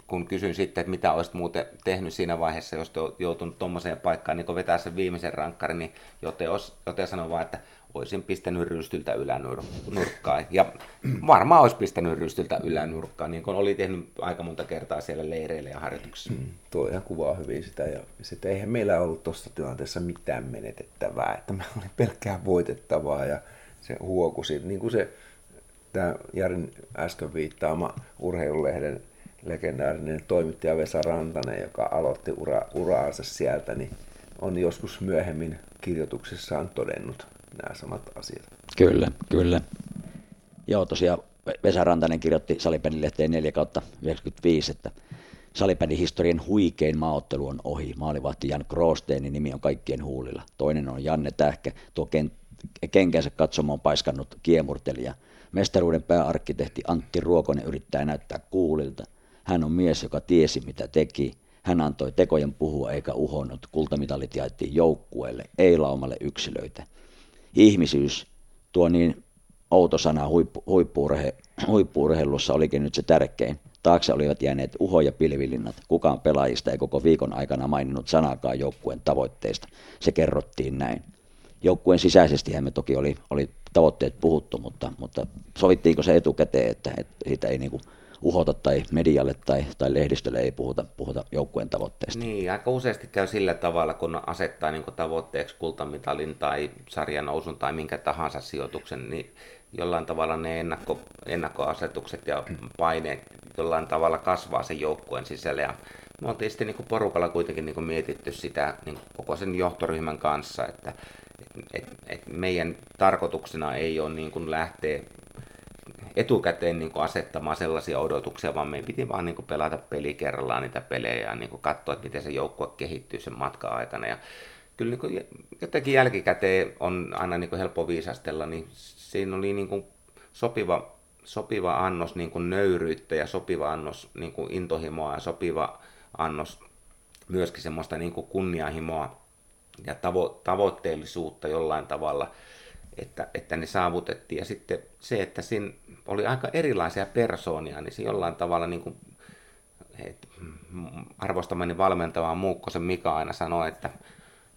kun kysyin sitten, että mitä olisit muuten tehnyt siinä vaiheessa, jos joutunut tuommoiseen paikkaan niin vetää sen viimeisen rankkarin, niin Jote sanoi vaan, että olisin pistänyt rystyltä ylänurkkaan. Ja varmaan olisi pistänyt rystyltä ylänurkkaan, niin kuin oli tehnyt aika monta kertaa siellä leireillä ja harjoituksissa. Tuo kuvaa hyvin sitä. Ja sitten eihän meillä ollut tuossa tilanteessa mitään menetettävää, että meillä oli pelkkää voitettavaa, ja se huokusi. Niin kuin se tämä Jarin äsken viittaama urheilulehden legendaarinen toimittaja Vesa Rantanen, joka aloitti uraansa sieltä, niin on joskus myöhemmin kirjoituksissaan todennut nämä samat asiat. Kyllä. Joo, tosiaan Vesa Rantanen kirjoitti Salibändilehteen 4/95, että Salibändin historian huikein maaottelu on ohi. Maalivahti Jan Gråstenin nimi on kaikkien huulilla. Toinen on Janne Tähkä, tuo kenkänsä katsomaan paiskannut kiemurtelija. Mestaruuden pääarkkitehti Antti Ruokonen yrittää näyttää kuulilta. Hän on mies, joka tiesi mitä teki. Hän antoi tekojen puhua eikä uhonnut. Kultamitalit jaettiin joukkueelle, ei laumalle yksilöitä. Ihmisyys, tuo niin outo sana huippu-urheilussa olikin nyt se tärkein. Taakse olivat jääneet uho- ja pilvilinnat. Kukaan pelaajista ei koko viikon aikana maininnut sanakaan joukkueen tavoitteista. Se kerrottiin näin. Joukkueen sisäisestihän me toki oli tavoitteet puhuttu, mutta sovittiinko se etukäteen, että siitä ei niinku uhota tai medialle tai lehdistölle ei puhuta joukkueen tavoitteista. Niin, aika useasti käy sillä tavalla, kun asettaa niin kuin tavoitteeksi kultamitalin tai sarjanousun tai minkä tahansa sijoituksen, niin jollain tavalla ne ennakkoasetukset ja paineet jollain tavalla kasvaa sen joukkueen sisällä. Ja me oltiin sitten niin kuin porukalla kuitenkin niin kuin mietitty sitä niin kuin koko sen johtoryhmän kanssa, että meidän tarkoituksena ei ole niin kuin lähteä etukäteen niin kuin asettamaan sellaisia odotuksia, vaan meidän piti vaan niin kuin pelata peli kerrallaan niitä pelejä ja niin kuin katsoa, että miten se joukkue kehittyy sen matkan aikana. Ja kyllä niin kuin jotenkin jälkikäteen on aina niin kuin helppo viisastella, niin siinä oli niin kuin sopiva annos niin kuin nöyryyttä ja sopiva annos niin kuin intohimoa ja sopiva annos myöskin semmoista niin kuin kunnianhimoa ja tavoitteellisuutta jollain tavalla, että ne saavutettiin. Ja sitten se, että siinä oli aika erilaisia persoonia, niin se jollain tavalla niin kuin, arvostamani valmentava Muukkosen Mika aina sanoi, että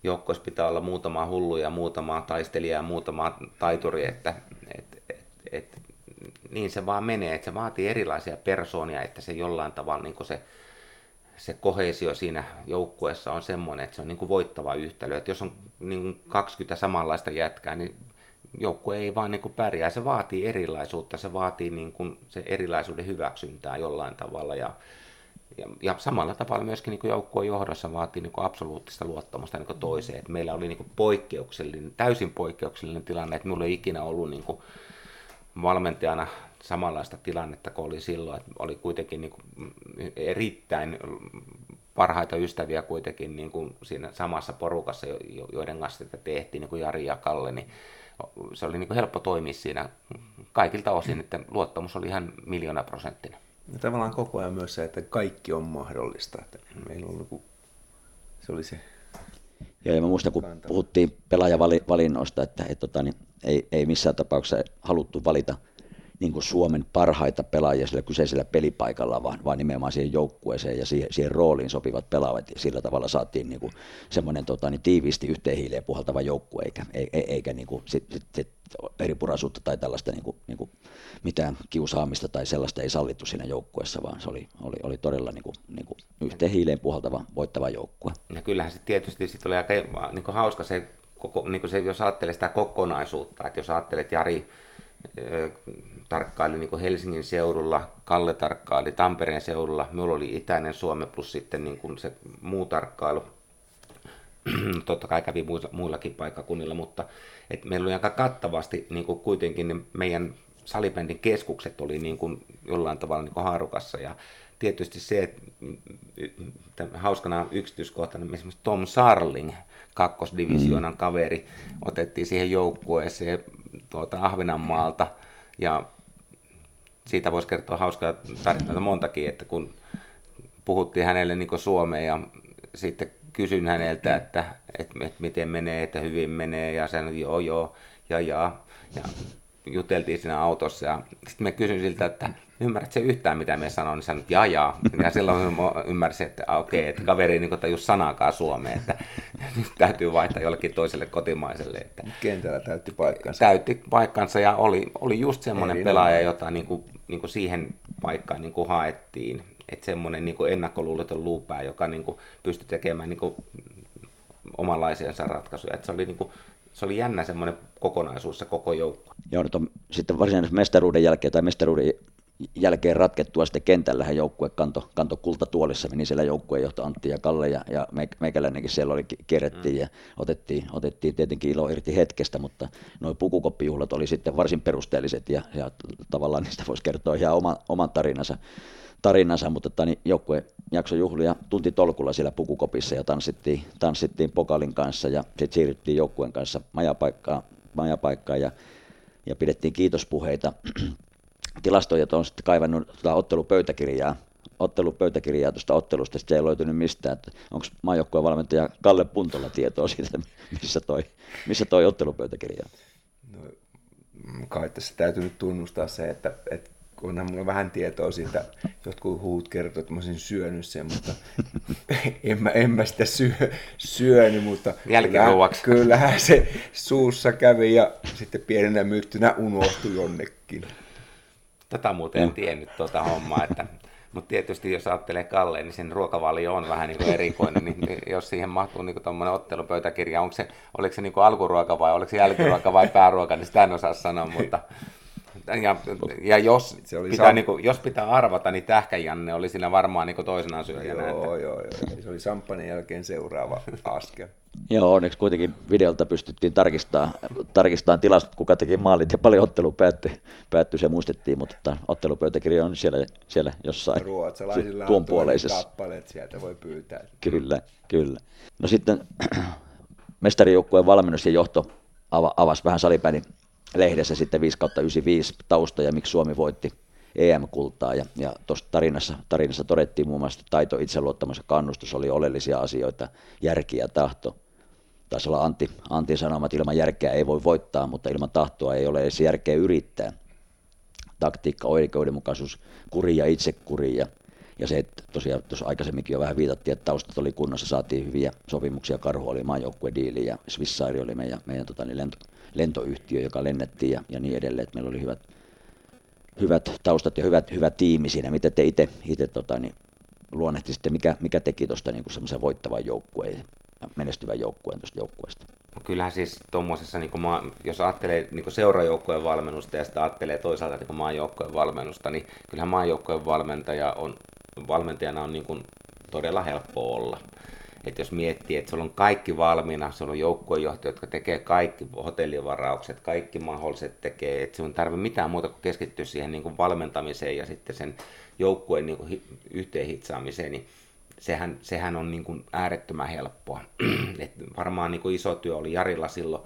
joukkueessa pitää olla muutama hullu ja muutama taistelija ja muutama taituri, että niin se vaan menee, että se vaatii erilaisia persoonia, että se jollain tavalla niin kuin se koheesio siinä joukkueessa on semmoinen, että se on niin kuin voittava yhtälö. Että jos on niin kuin 20 samanlaista jätkää, niin joukkue ei vaan niin kuin pärjää. Se vaatii erilaisuutta, se vaatii niin kuin se erilaisuuden hyväksyntää jollain tavalla. Ja samalla tavalla myöskin niin kuin joukkueen johdossa vaatii niin kuin absoluuttista luottamusta niin kuin toiseen. Että meillä oli niin kuin poikkeuksellinen, täysin poikkeuksellinen tilanne, että minulla ei ikinä ollut niin kuin valmentajana samanlaista tilannetta kuin oli silloin, että oli kuitenkin niin kuin erittäin parhaita ystäviä kuitenkin niin kuin siinä samassa porukassa, joiden kanssa tätä tehtiin, niin kuin Jari ja Kalle, niin se oli niin kuin helppo toimia siinä kaikilta osin, että luottamus oli ihan 1,000,000%. Ja tavallaan koko ajan myös se, että kaikki on mahdollista. Että meillä on joku, se oli se. Joo, ja mä muistan, kun puhuttiin pelaajavalinnoista, että ei missään tapauksessa haluttu valita niin kuin Suomen parhaita pelaajia sillä kyseisellä pelipaikalla, vaan nimenomaan siihen joukkueeseen ja siihen rooliin sopivat pelaajat. Sillä tavalla saatiin niin kuin semmoinen tiiviisti yhteen hiileen puhaltava joukkue, eikä niin kuin sit eripuraisuutta tai tällaista niin kuin mitään kiusaamista tai sellaista ei sallittu siinä joukkueessa, vaan se oli todella niin kuin yhteen hiileen puhaltava voittava joukkue. Ja kyllähän se tietysti sit oli aika niin kuin hauska se, niin kuin se, jos ajattelee sitä kokonaisuutta, että jos ajattelet Jari tarkkaili niin Helsingin seudulla, Kalle tarkkaili Tampereen seudulla, minulla oli itäinen Suomi plus sitten niin se muu tarkkailu. Totta kai kävi muillakin paikkakunnilla, mutta et meillä oli aika kattavasti niin kuitenkin ne meidän salibändin keskukset oli niin jollain tavalla niin haarukassa. Ja tietysti se, että hauskana yksityiskohtana esimerkiksi Tom Sarling, kakkosdivisioonan kaveri, otettiin siihen joukkueeseen Ahvenanmaalta, ja siitä voisi kertoa hauskaa tarinoita montakin, että kun puhuttiin hänelle niin suomea ja sitten kysyin häneltä, että miten menee, että hyvin menee, ja sanoi joo, ja juteltiin siinä autossa, ja sitten me kysyin siltä, että ymmärrätkö yhtään mitä me sanoin, niin sanoin, ja silloin ymmärsin, että okei, että kaveri ei niin tajus sanaakaan suomea, että nyt täytyy vaihtaa jollekin toiselle kotimaiselle. Että kentällä täytti paikkansa. Täytti paikkansa ja oli just semmoinen pelaaja, jota niin kuin siihen paikkaan niin kuin haettiin, että semmoinen niin kuin ennakkoluuloton luupää, joka niin kuin pystyi tekemään niin kuin omanlaisiansa ratkaisuja, että se oli niin kuin se oli jännä semmoinen kokonaisuus, se koko joukko. Joo, nyt on sitten varsinaisen mestaruuden jälkeen ratkettua sitten kentällähän joukkue kanto kultatuolissa, meni siellä joukkuejohto Antti ja Kalle ja meikäläinenkin siellä oli, kierrettiin ja otettiin tietenkin ilo irti hetkestä, mutta nuo pukukoppijuhlat oli sitten varsin perusteelliset ja tavallaan niistä voisi kertoa ihan oman tarinansa, mutta joukkue jakso juhlia tuntitolkulla siellä pukukopissa ja tanssittiin pokalin kanssa ja sitten siirryttiin joukkueen kanssa majapaikkaan ja pidettiin kiitospuheita. Tilastoja on sitten kaivannut ottelupöytäkirjaa tuosta ottelusta, sitten ei löytynyt mistään, että onko maajoukkueen valmentaja Kalle Puntolla tietoa siitä, missä toi ottelupöytäkirja on? No, kai tässä täytyy nyt tunnustaa se, että onhan mulla vähän tietoa siitä, jotkut huut kertovat, että mä olisin syönyt sen, mutta en mä sitä syönyt, mutta kyllähän se suussa kävi ja sitten pienenä myyttynä unohtui jonnekin. Tätä muuten en tiennyt tuota hommaa, mutta tietysti jos ajattelee Kalleen, niin sen ruokavalio on vähän niin kuin erikoinen, niin jos siihen mahtuu niin tuommoinen ottelupöytäkirja, oliko se niin kuin alkuruoka vai oliko se jälkiruoka vai pääruoka, niin sitä en osaa sanoa, mutta ja jos pitää arvata, niin Tähkä Janne oli siinä varmaan niin toisena syöjänä. Joo, se oli samppanin jälkeen seuraava askel. Joo, onneksi kuitenkin videolta pystyttiin tarkistamaan tilastot, kuka teki maalit ja paljon ottelu päättyi, se muistettiin, mutta ottelupöytäkirja on siellä jossain tuon puoleisessa. Kappaleet sieltä voi pyytää. Kyllä. No sitten mestarijoukkueen valmennus ja johto avasi vähän salibändin lehdessä sitten 5/95 taustoja, miksi Suomi voitti EM-kultaa, ja tuossa tarinassa todettiin muun muassa, että taito, itseluottamus ja kannustus oli oleellisia asioita, järki ja tahto. Taisi olla Antin sanoma, että ilman järkeä ei voi voittaa, mutta ilman tahtoa ei ole edes järkeä yrittää. Taktiikka, oikeudenmukaisuus, kuri ja itsekuri, ja se, että tosiaan tuossa aikaisemminkin jo vähän viitattiin, että taustat oli kunnossa, saatiin hyviä sopimuksia, Karhu oli maajoukkuediili ja Swissair oli meidän lentoyhtiö, joka lennettiin ja niin edelleen, että meillä oli hyvät taustat ja hyvä tiimi siinä. Miten te itse luonnehtisitte, mikä teki tuosta niinku semmoisen voittavan joukkueen ja menestyvän joukkueen tuosta joukkueesta? No kyllähän siis tuommoisessa, niin jos ajattelee niin seurajoukkueen valmennusta ja sitten ajattelee toisaalta niin maajoukkueen valmennusta, niin kyllähän maajoukkueen valmentajana on niin todella helppo olla. Että jos miettii, että sulla on kaikki valmiina, sulla on joukkuejohtaja, jotka tekee kaikki hotellivaraukset, kaikki mahdolliset tekee, että sinun ei tarvitse mitään muuta kuin keskittyä siihen niin kuin valmentamiseen ja sitten sen joukkueen niin kuin yhteen hitsaamiseen, niin sehän on niin kuin äärettömän helppoa. Et varmaan niin kuin iso työ oli Jarilla silloin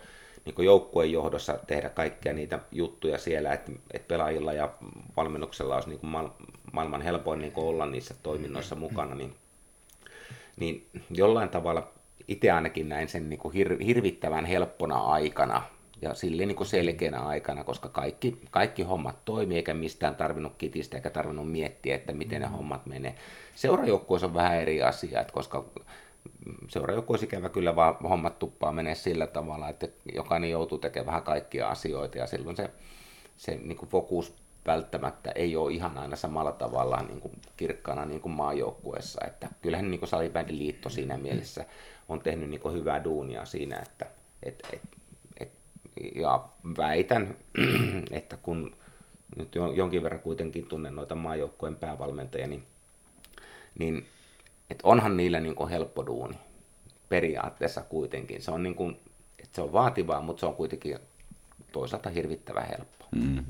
niin joukkueen johdossa tehdä kaikkia niitä juttuja siellä, että pelaajilla ja valmennuksella olisi niin kuin maailman helpoin niin kuin olla niissä toiminnoissa mukana. Niin jollain tavalla itse ainakin näin sen niin kuin hirvittävän helppona aikana ja silleen niin kuin selkeänä aikana, koska kaikki hommat toimii, eikä mistään tarvinnut kitistä eikä tarvinnut miettiä, että miten ne hommat menee. Seurajoukkueessa on vähän eri asia, koska seurajoukkueessa ikävä kyllä vaan hommat tuppaa menee sillä tavalla, että jokainen joutuu tekemään vähän kaikkia asioita ja silloin se niin kuin fokus välttämättä ei ole ihan aina samalla tavalla niin kuin kirkkaana niin kuin maajoukkueessa. Että kyllähän niin kuin Salibändyliitto siinä mielessä on tehnyt niin kuin hyvää duunia siinä, ja väitän, että kun nyt jonkin verran kuitenkin tunnen noita maajoukkueen päävalmentajia, niin että onhan niillä niin kuin helppo duuni periaatteessa kuitenkin. Se on, niin kuin, että se on vaativaa, mutta se on kuitenkin toisaalta hirvittävän helppoa. Mm.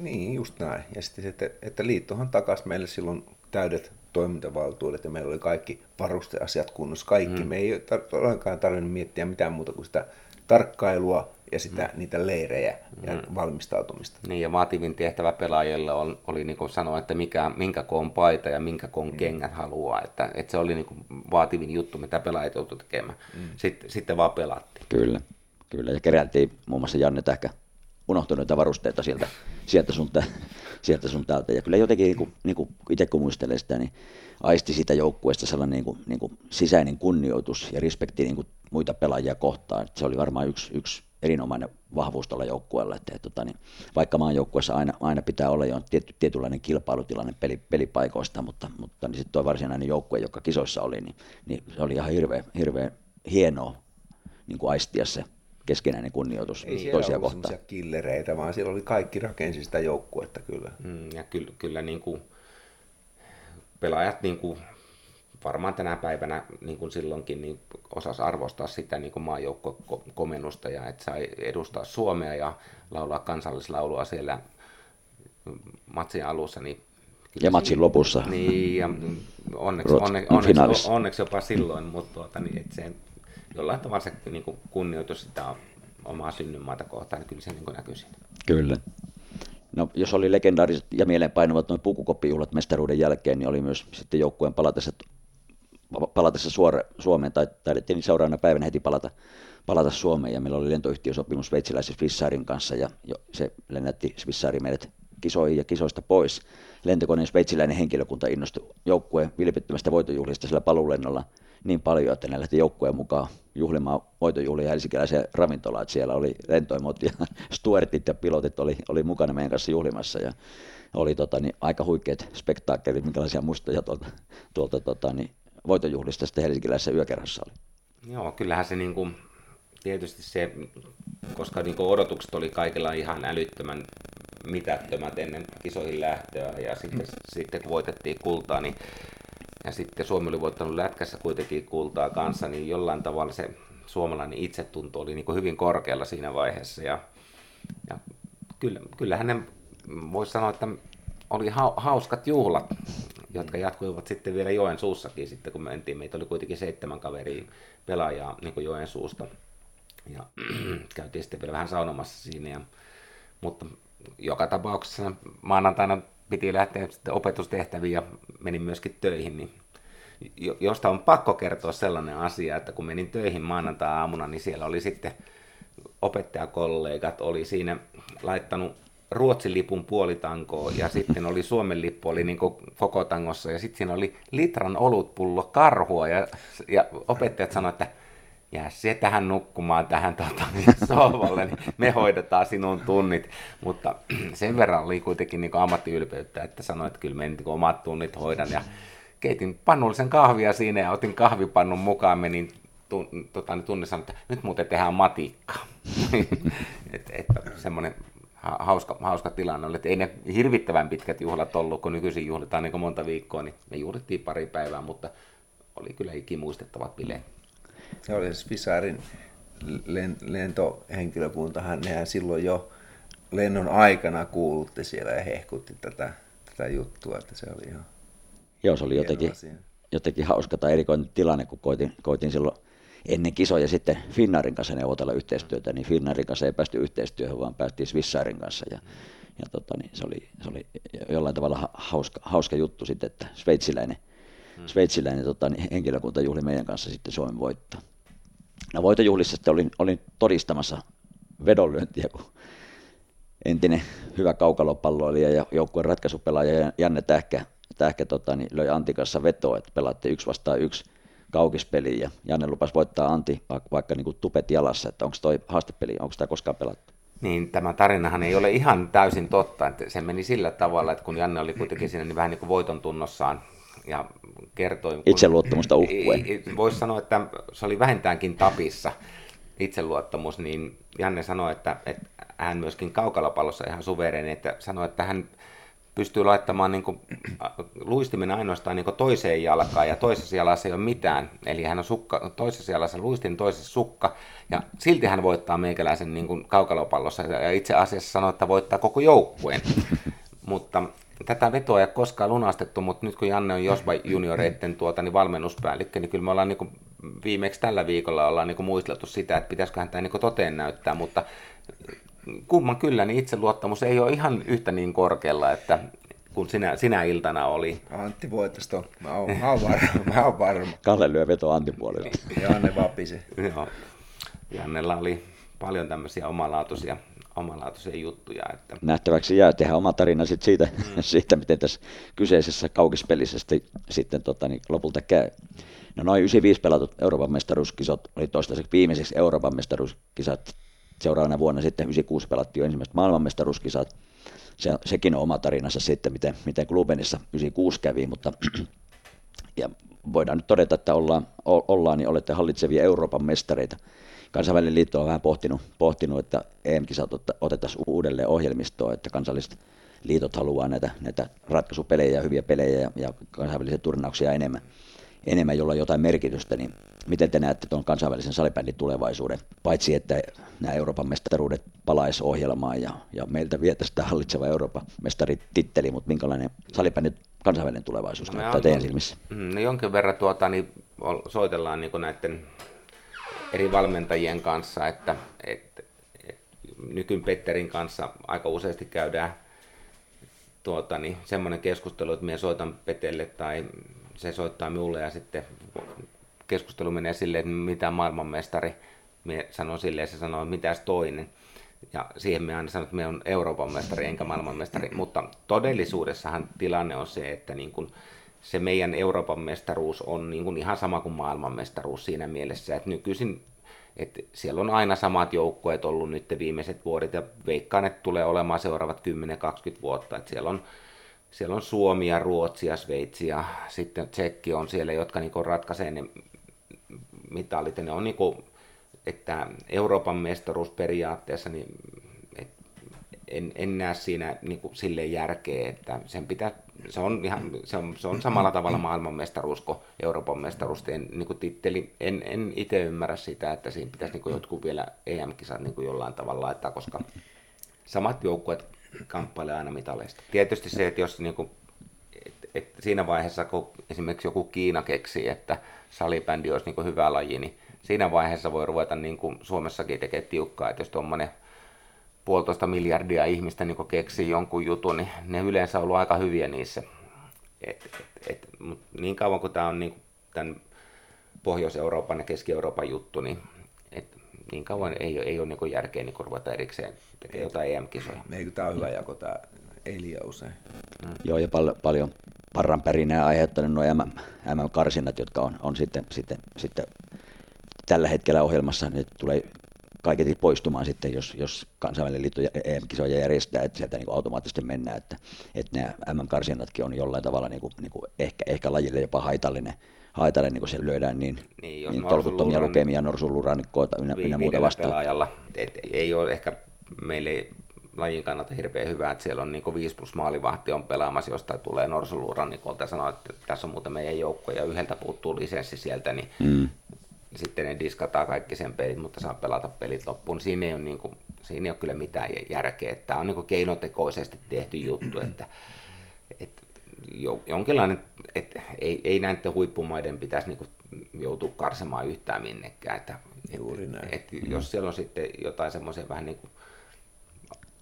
Niin, just näin. Ja sitten, että liittohan takasi meille silloin täydet toimintavaltuudet ja meillä oli kaikki varusteasiat kunnossa. Kaikki. Me ei ollenkaan tarvinnut miettiä mitään muuta kuin sitä tarkkailua ja sitä, niitä leirejä ja valmistautumista. Niin, ja vaativin tehtävä pelaajilla oli niin kuin sanoa, että minkä koon paita ja minkä koon kengät haluaa. Että se oli niin kuin vaativin juttu, mitä pelaajat joutuivat tekemään. Sitten vaan pelattiin. Kyllä. Ja keräiltiin muun muassa Janne Tähkä unohtuneita varusteita sieltä sun täältä. Ja kyllä jotenkin, niin kuin itse kun muistelee sitä, niin aisti siitä joukkueesta sellainen niin kuin sisäinen kunnioitus ja respekti niin kuin muita pelaajia kohtaan. Että se oli varmaan yksi erinomainen vahvuus tuolla joukkueella. Että vaikka maajoukkueessa aina pitää olla jo tietynlainen kilpailutilanne pelipaikoista, mutta niin sitten tuo varsinainen joukkue, joka kisoissa oli, niin se oli ihan hirveän hienoa niin kuin aistia se keskenäinen kunnioitus toisia kohtaan. Ei killereitä, vaan siellä oli kaikki rakensi sitä joukkuetta kyllä. Ja kyllä niin kuin pelaajat niin kuin varmaan tänä päivänä niin kuin silloinkin niin osasi arvostaa sitä niin kuin maajoukkokomennusta ja että sai edustaa Suomea ja laulaa kansallislaulua siellä matsin alussa. Niin ja matsin lopussa. Niin, ja onneksi jopa silloin, mutta että se jollain tavalla se niin kuin kunnioitus sitä omaa synnymaata kohtaan, niin kyllä se niin kuin näkyy siinä. Kyllä. No, jos oli legendaariset ja mieleenpainuvat nuo pukukoppijuhlat mestaruuden jälkeen, niin oli myös sitten joukkueen palatessa Suomeen, tai taidettiin seuraavana päivänä heti palata Suomeen, ja meillä oli lentoyhtiösopimus sveitsiläisen Swissairin kanssa, ja se lennätti Swissair meidät kisoihin ja kisoista pois. Lentokoneen sveitsiläinen henkilökunta innostui joukkueen vilpittömästä voitojuhlista sillä paluulennolla niin paljon, että ne lähti joukkueen mukaan juhlimaan voitojuhlia helsinkiläiseen ravintolaan, että siellä oli lentoimot ja stuartit ja pilotit oli mukana meidän kanssa juhlimassa ja oli aika huikeat spektaakkelit, minkälaisia muistoja tuolta voitojuhlista sitten helsinkiläisessä yökerhossa oli. Joo, kyllähän se niin kuin, tietysti se, koska niin kuin odotukset oli kaikilla ihan älyttömän mitättömät ennen kisoihin lähtöä ja sitten kun voitettiin kultaa, niin ja sitten Suomi oli voittanut lätkässä kuitenkin kultaa kanssa, niin jollain tavalla se suomalainen itsetunto oli niin kuin hyvin korkealla siinä vaiheessa. Ja kyllähän ne voisi sanoa, että oli hauskat juhlat, jotka jatkuivat sitten vielä Joensuussakin sitten, kun mentiin. Meitä oli kuitenkin 7 kaveria pelaajaa niin kuin Joensuusta. Ja käytiin sitten vielä vähän saunomassa siinä. Mutta joka tapauksessa maanantaina piti lähteä sitten opetustehtäviin ja menin myöskin töihin, niin josta on pakko kertoa sellainen asia, että kun menin töihin maanantai-aamuna, niin siellä oli sitten opettajakollegat oli siinä laittanut Ruotsin lipun puolitankoon ja sitten oli Suomen lippu oli niin kuin fokotangossa ja sitten siinä oli litran olutpullo Karhua ja opettajat sanoivat, että jää se tähän nukkumaan tähän sohvalle, niin me hoidetaan sinun tunnit. Mutta sen verran oli kuitenkin niin ammattiylpeyttä, että sanoin, että kyllä me niin omat tunnit hoidan. Ja keitin pannullisen kahvia siinä ja otin kahvipannun mukaan, menin tunnin sanoin, että nyt muuten tehdään matikkaa. Semmoinen hauska tilanne oli, että ei ne hirvittävän pitkät juhlat ollut, kun nykyisin juhlitaan niin monta viikkoa, niin me juhlittiin pari päivää, mutta oli kyllä ikimuistettavat bileet. Se oli Swissairin lentohenkilökuntahan, nehän silloin jo lennon aikana kuulutti siellä ja hehkutti tätä juttua, että se oli ihan... Joo, se oli jotenkin jotenkin hauska tai erikoinen tilanne, kun koitin silloin ennen kisoja sitten Finnairin kanssa neuvotella yhteistyötä, niin Finnairin kanssa ei päästy yhteistyöhön, vaan päästiin Swissairin kanssa. Ja niin se oli jollain tavalla hauska juttu sitten, että sveitsiläinen niin henkilökunta juhli meidän kanssa sitten Suomen voittoa. No voitojuhlissa sitten olin todistamassa vedonlyöntiä, kun entinen hyvä kaukalopalloilija ja joukkueen ratkaisupelaaja Janne Tähkä niin löi Antin kanssa vetoa, että pelaatte 1-1 kaukispeliin ja Janne lupasi voittaa Antti vaikka niin kuin tupet jalassa, että onko toi haastepeli, onko sitä koskaan pelattu. Niin, tämä tarinahan ei ole ihan täysin totta, että se meni sillä tavalla, että kun Janne oli kuitenkin siinä niin vähän niin kuin voiton tunnossaan ja kertoi... Itseluottamusta uhkuen. Voisi sanoa, että se oli vähintäänkin tapissa itseluottamus, niin Janne sanoi, että hän myöskin kaukalopallossa ihan suvereeni, että sanoi, että hän pystyy laittamaan niin kuin luistimen ainoastaan niin kuin toiseen jalkaan ja toisessa jalassa ei ole mitään. Eli hän on toisessa jalassa luistin, toisessa sukka ja silti hän voittaa meikäläisen niin kuin kaukalopallossa ja itse asiassa sanoo, että voittaa koko joukkueen. Mutta tätä vetoa ei ole koskaan lunastettu, mutta nyt kun Janne on Jospa junioreiden niin valmennuspäällikkö, niin kyllä me ollaan niin kuin viimeksi tällä viikolla ollaan niin kuin muisteltu sitä, että pitäisiköhän tämä niin kuin toteen näyttää, mutta kumman kyllä, niin itseluottamus ei ole ihan yhtä niin korkealla, että kun sinä iltana oli. Antti voitosta, mä oon varma. Kalle lyö veto Antin puolelle. Janne vapisi. Joo. Jannella oli paljon tämmöisiä omalaatuisia juttuja. Että... Nähtäväksi jää tehdä oma tarina sit siitä, miten tässä kyseisessä kaukispelissä sitten niin lopulta käy. No noin 95 pelatut Euroopan mestaruuskisat oli toistaiseksi viimeiseksi Euroopan mestaruuskisat. Seuraavana vuonna sitten 96 pelattiin jo ensimmäiset maailmanmestaruuskisat. Sekin on oma tarinansa sitten, miten Glubenissa 96 kävi, mutta ja voidaan nyt todeta, että niin olette hallitsevia Euroopan mestareita. Kansainvälinen liitto on vähän pohtinut että EM-kisat otettaisiin uudelleen ohjelmistoon, että kansalliset liitot haluaa näitä ratkaisupelejä ja hyviä pelejä ja kansainvälisiä turnauksia enemmän, jolla on jotain merkitystä, niin miten te näette tuon kansainvälisen salibändin tulevaisuuden? Paitsi, että nämä Euroopan mestaruudet palaisi ohjelmaan ja meiltä vietäisi sitä hallitseva Euroopan mestarititteli, mutta minkälainen salibändin kansainvälinen tulevaisuus näyttää teidän silmissä? No jonkin verran niin soitellaan niin näiden eri valmentajien kanssa, että nykyn Petterin kanssa aika useasti käydään semmoinen keskustelu, että minä soitan Petelle tai se soittaa minulle ja sitten keskustelu menee silleen, että mitä maailmanmestari, minä sanon silleen ja se sanoo, että mitäs toinen. Ja siihen minä aina sanon, että minä olen Euroopan mestari enkä maailmanmestari, mutta todellisuudessahan tilanne on se, että niin kun se meidän Euroopan mestaruus on niin kun ihan sama kuin maailmanmestaruus siinä mielessä, että nykyisin että siellä on aina samat joukkueet ollut nyt viimeiset vuodet ja veikkaan, että tulee olemaan seuraavat 10-20 vuotta, että siellä on Suomi ja Ruotsi ja Sveitsi ja sitten Tsekki on siellä, jotka niinku ratkaisee ne mitalit. Ne on niinku, että Euroopan mestaruus periaatteessa, niin en näe siinä niinku silleen järkeä, että sen pitää, se on samalla tavalla maailmanmestaruus kuin Euroopan mestaruus. Niinku titteli, en itse ymmärrä sitä, että siinä pitäisi niinku jotkut vielä EM-kisat niinku jollain tavalla laittaa, koska samat joukkueet kamppailee aina mitaleista. Tietysti se, että jos niin kuin, että siinä vaiheessa, kun esimerkiksi joku Kiina keksii, että salibändi olisi niin kuin hyvä laji, niin siinä vaiheessa voi ruveta niin kuin Suomessakin tekemään tiukkaa, että jos tuommoinen 1,5 miljardia ihmistä niin kuin keksii jonkun jutun, niin ne yleensä on ollut aika hyviä niissä. Mutta niin kauan kuin tämä on niin kuin tämän Pohjois-Euroopan ja Keski-Euroopan juttu, niin kauan ei ole niin kuin järkeä niin kuin ruveta erikseen tekemään jotain EM-kisoja. Eikö tämä on hyvä jako, tämä ei liian usein. Joo, ja paljon parranpärinää aiheuttanut nuo MM-karsinnat, jotka on sitten tällä hetkellä ohjelmassa. Ne tulee kaiketi poistumaan sitten, jos kansainvälinen liitto EM-kisoja järjestää, että sieltä niin kuin automaattisesti mennään. Että nämä MM-karsinnatkin on jollain tavalla niin kuin ehkä lajille jopa haitallinen, kun se lyödään niin tolkuttomia lukemia, norsunlurannikkoa ynnä muuta vastaan. Ei ole ehkä meille lajin kannalta hirveän hyvä, että siellä on niin 5+ maalivahti on pelaamassa, jostain tulee norsunlurannikolta ja sanoo, että tässä on muuten meidän joukkoja ja yhdeltä puuttuu lisenssi sieltä, niin sitten ne diskataan kaikki sen pelit, mutta saa pelata pelit loppuun. Siinä ei ole kyllä mitään järkeä. Tämä on niin keinotekoisesti tehty juttu, että jonkinlainen, että ei näiden huippumaiden pitäisi niinku joutua karsemaan yhtään minnekään. Juuri näin. Jos siellä on sitten jotain semmoisia vähän niinku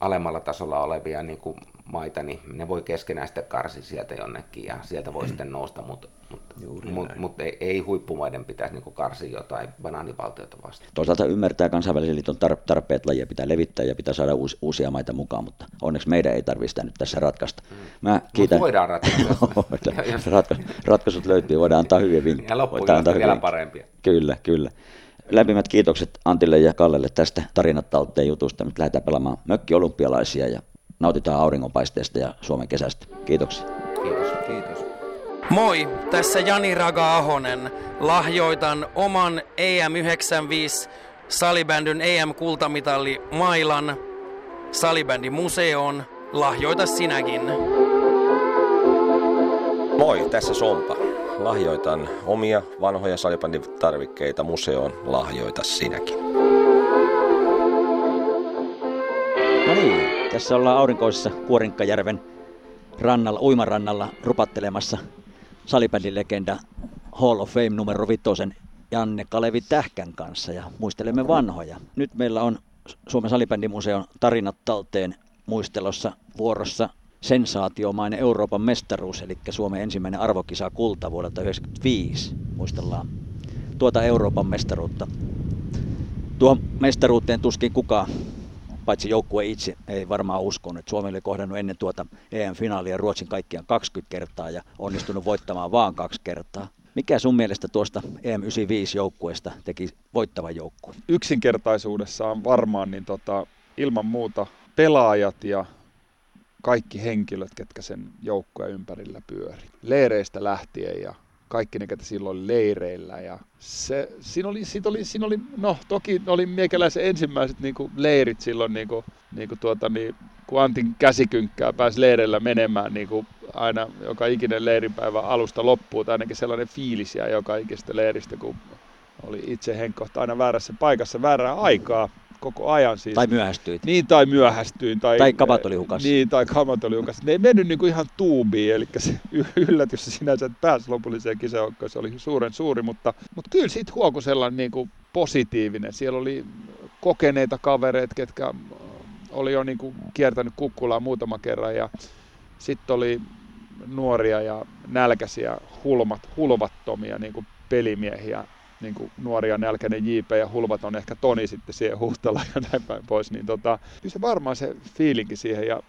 alemmalla tasolla olevia niinku maita, niin ne voi keskenään sitten karsi sieltä jonnekin ja sieltä voi sitten nousta, mutta ei huippumaiden pitäisi niinku karsia jotain banaanivaltiota vastaan. Toisaalta ymmärtää kansainvälisen liiton tarpeet, lajia pitää levittää ja pitää saada uusia maita mukaan, mutta onneksi meidän ei tarvitse sitä nyt tässä ratkaista. Mutta voidaan ratkaista. Ratkaisut löytyy, voidaan antaa hyviä vinkkejä. Ja loppujen vielä parempia. Kyllä, kyllä. Lämpimät kiitokset Antille ja Kallelle tästä tarinat talteen jutusta. Nyt lähdetään pelaamaan mökkiolympialaisia ja nautitaan auringonpaisteesta ja Suomen kesästä. Kiitoksia. Kiitos. Moi, tässä Jani Raga-Ahonen. Lahjoitan oman EM95 Salibändyn EM-kultamitalli mailan Salibändin museoon. Lahjoita sinäkin. Moi, tässä Sompa. Lahjoitan omia vanhoja salibändin tarvikkeita museoon. Lahjoita sinäkin. No niin, tässä ollaan aurinkoisessa Kuorinkajärven rannalla, uimarannalla rupattelemassa salibändilegenda Hall of Fame numero 5 Janne Kalevi Tähkän kanssa ja muistelemme vanhoja. Nyt meillä on Suomen salibändimuseon tarinat talteen muistelossa vuorossa sensaatiomainen Euroopan mestaruus, eli Suomen ensimmäinen arvokisa kulta vuodelta 1995. Muistellaan tuota Euroopan mestaruutta. Tuohon mestaruuteen tuskin kukaan, paitsi joukkue itse, ei varmaan uskonut, että Suomi oli kohdannut ennen tuota EM-finaalia Ruotsin kaikkiaan 20 kertaa ja onnistunut voittamaan vaan 2 kertaa. Mikä sun mielestä tuosta EM-95-joukkueesta teki voittavan joukkueen? Yksinkertaisuudessaan varmaan niin ilman muuta pelaajat ja kaikki henkilöt, ketkä sen joukkueen ympärillä pyöri. Leireistä lähtien ja kaikki ne, ketä silloin oli leireillä. Ja toki oli meikäläisen ensimmäiset niinku leirit silloin, kun Antin käsikynkkää pääsi leireillä menemään niinku aina joka ikinen leiripäivä alusta loppuun. Tai ainakin sellainen fiilis jäi joka ikistä leiristä, kun oli itse henkkohta aina väärässä paikassa väärää aikaa. Koko ajan siis. Tai myöhästyit. Niin, tai myöhästyin. Tai kamat oli hukassa. Niin, tai kamat oli hukassa. Ne ei mennyt niin kuin ihan tuubiin, eli se yllätys sinänsä, että pääsi lopulliseen kisajoukkoon, se oli suuri, mutta kyllä siitä huokui sellainen niin kuin positiivinen. Siellä oli kokeneita kavereita, ketkä oli jo niin kuin kiertänyt kukkulaa muutama kerran, ja sitten oli nuoria ja nälkäisiä, hulvattomia niin kuin pelimiehiä. Niin kuin nuoria nälkäinen JP ja hulvat on ehkä Toni sitten siihen Huhtalaan ja näin päin pois, niin kyllä se varmaan se fiilinki siihen ja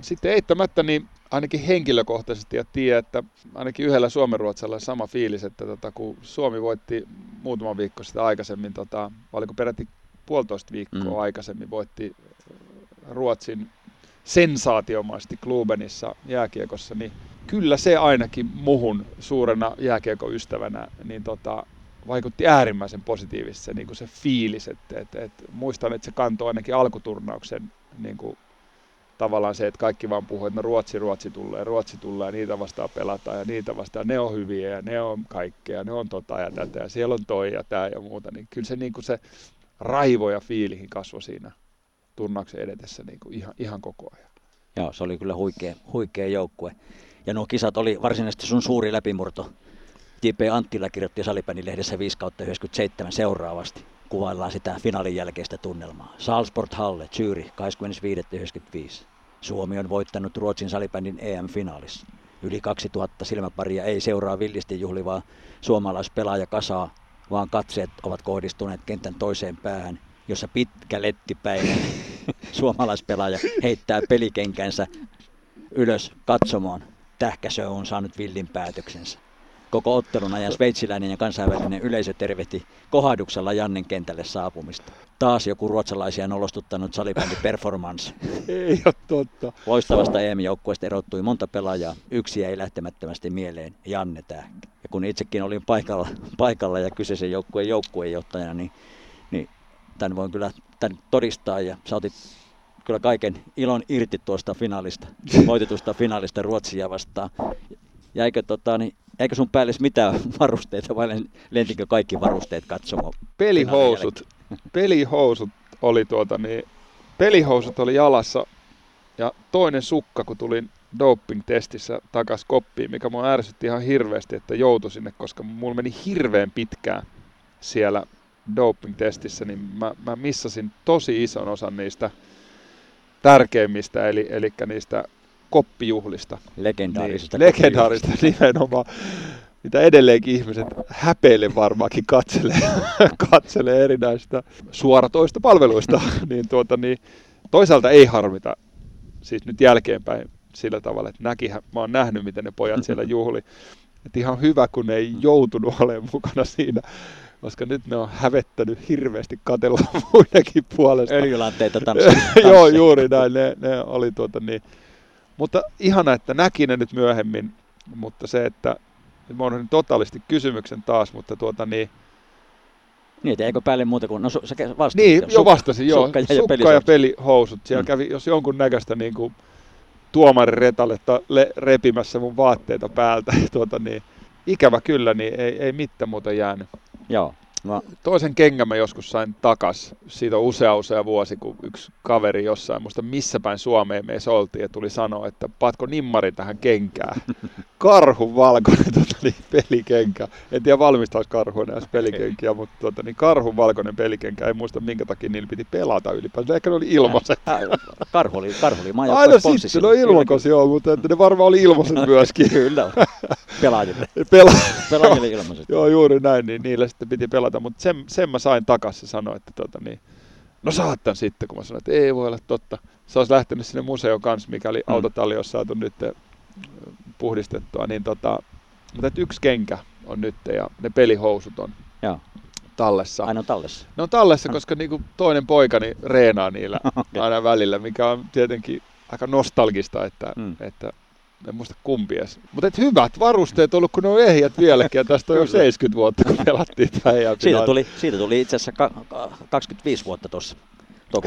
sitten eittämättä niin ainakin henkilökohtaisesti ja tiedän, että ainakin yhdellä suomenruotsalla on sama fiilis, että kun Suomi voitti muutama viikko sitä aikaisemmin, oliko peräti 1,5 viikkoa aikaisemmin voitti Ruotsin sensaatiomaisesti Klubenissa jääkiekossa, niin kyllä se ainakin muhun suurena jääkiekoystävänä, niin vaikutti äärimmäisen positiivisesti se, niin kuin se fiilis, että muistan, että se kantoi ainakin alkuturnauksen niin kuin, tavallaan se, että kaikki vaan puhuu, että no Ruotsi tulee, ja niitä vastaan pelataan ja niitä vastaan, ne on hyviä ja ne on kaikkea, ne on ja tätä ja siellä on toi ja tää ja muuta, niin kyllä se, niin kuin se raivo ja fiilihin kasvoi siinä turnauksen edetessä niin kuin ihan koko ajan. Joo, se oli kyllä huikea joukkue ja nuo kisat oli varsinaisesti sun suuri läpimurto. J.P. Anttila kirjoitti Salibändi-lehdessä 5/97 seuraavasti. Kuvaillaan sitä finaalin jälkeistä tunnelmaa. Salzburg-Halle, Zürich, 25.95. Suomi on voittanut Ruotsin salibändin EM-finaalissa. Yli 2000 silmäparia ei seuraa villisti juhlivaa suomalaispelaaja kasaa, vaan katseet ovat kohdistuneet kentän toiseen päähän, jossa pitkä lettipäinen suomalaispelaaja heittää pelikenkänsä ylös katsomaan. Tähkäsö on saanut villin päätöksensä. Koko ottelun ajan sveitsiläinen ja kansainvälinen yleisö tervehti kohahduksella Jannen kentälle saapumista. Taas joku ruotsalaisia nolostuttanut salibändiperformance. Ei ole totta. Loistavasta EM-joukkueesta erottui monta pelaajaa. Yksi jäi lähtemättömästi mieleen, Janne Tähkä. Ja kun itsekin olin paikalla ja kyseisen joukkueen joukkueenjohtajana, niin tämän voin kyllä todistaa ja sä otit kyllä kaiken ilon irti tuosta finaalista, voitetusta finaalista Ruotsia vastaan. Jäikö Eikö sun päälle mitään varusteita vai lentikö kaikki varusteet katsomaan? Pelihousut oli jalassa ja toinen sukka, kun tulin doping-testissä takas koppiin, mikä mun ärsytti ihan hirveästi, että joutui sinne, koska mulla meni hirveän pitkään siellä doping-testissä, niin mä missasin tosi ison osan niistä tärkeimmistä, eli niistä koppijuhlista. Legendaarista. Niin, legendaarista nimenomaan, mitä edelleenkin ihmiset häpeille varmaankin katselee erinäistä suoratoista palveluista, niin toisaalta ei harmita, siis nyt jälkeenpäin sillä tavalla, että mä oon nähnyt, miten ne pojat siellä juhli. Että ihan hyvä, kun ne ei joutunut olemaan mukana siinä, koska nyt ne on hävettänyt hirveästi katella muidenkin puolesta. Öljylanteita tanssia. Joo, juuri näin. Ne oli Mutta ihana, että näki ne nyt myöhemmin, mutta se, että mä oon totaalisti kysymyksen taas, mutta Niin, eikö päälle muuta kuin, vastasit. Niin, jo vastasin, joo. Sukka ja pelihousut. Siellä kävi, jos jonkun näköistä tuomarin retaletta repimässä mun vaatteita päältä. Ikävä kyllä, niin ei mitään muuta jäänyt. Joo. No. Toisen kengän mä joskus sain takas. Siitä on usea vuosi, kun yksi kaveri jossain, muista missä päin Suomeen meissä oltiin, ja tuli sanoa, että paatko nimmari tähän kenkään. Karhun valkoinen pelikenkä. En tiedä valmistaisi Karhuun edes pelikenkiä, mutta karhun valkoinen pelikenkä. En muista minkä takia niillä piti pelata ylipäätään. Ehkä ne oli ilmaiset. Karhu oli majoittaa possi. Aina sitten, no ilmakosi joo, mutta ne varmaan oli ilmaiset myöskin. Kyllä, pelaajille. Pelaajille ilmaiset. Joo, juuri näin, niin niillä sitten piti pelata. Mutta sen mä sain takaisin ja sanoin, että no saat tämän sitten, kun mä sanoin, että ei voi olla totta. Se olisi lähtenyt sinne museoon kanssa, mikä oli autotalli, jos saatu nyt puhdistettua. Niin mutta yksi kenkä on nyt ja ne pelihousut on Joo. tallessa. Aina on tallessa? Ne on tallessa, koska toinen poikani reenaa niillä aina välillä, mikä on tietenkin aika nostalgista, että en muista kumpi edes. Mutta hyvät varusteet on ollut, kun ne on ehjät vieläkin. Ja tästä on jo 70 vuotta, kun pelattiin tämä EM-finaali. Siitä tuli itse asiassa 25 vuotta tuossa.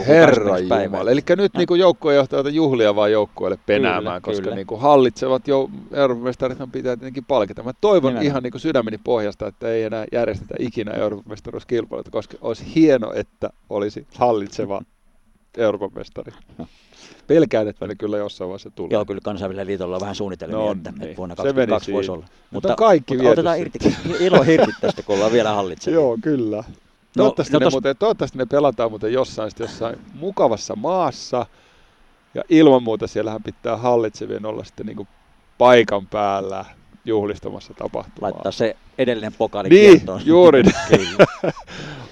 Herra Jumala. Eli nyt joukkuejohtajat juhlia vaan joukkueelle penäämään, koska hallitsevat jo Euroopan pitää tietenkin palkita. Mä toivon ihan sydämeni pohjasta, että ei enää järjestetä ikinä Euroopan mestaruuskilpailuita, koska olisi hieno, että olisi hallitseva Euroopan mestari. Pelkään, että ne kyllä jossain vaiheessa tulee. Joo, kyllä kansainvälisellä liitolla on vähän suunnitelmia, että vuonna 2022 voisi olla. Mutta otetaan ilo irti tästä, kun ollaan vielä hallitsevia. Joo, kyllä. Toivottavasti ne pelataan muuten jossain mukavassa maassa. Ja ilman muuta siellähän pitää hallitsevien olla sitten paikan päällä juhlistamassa tapahtumaa. Laittaa se edellinen pokaali kiertoon. Niin, juuri näin.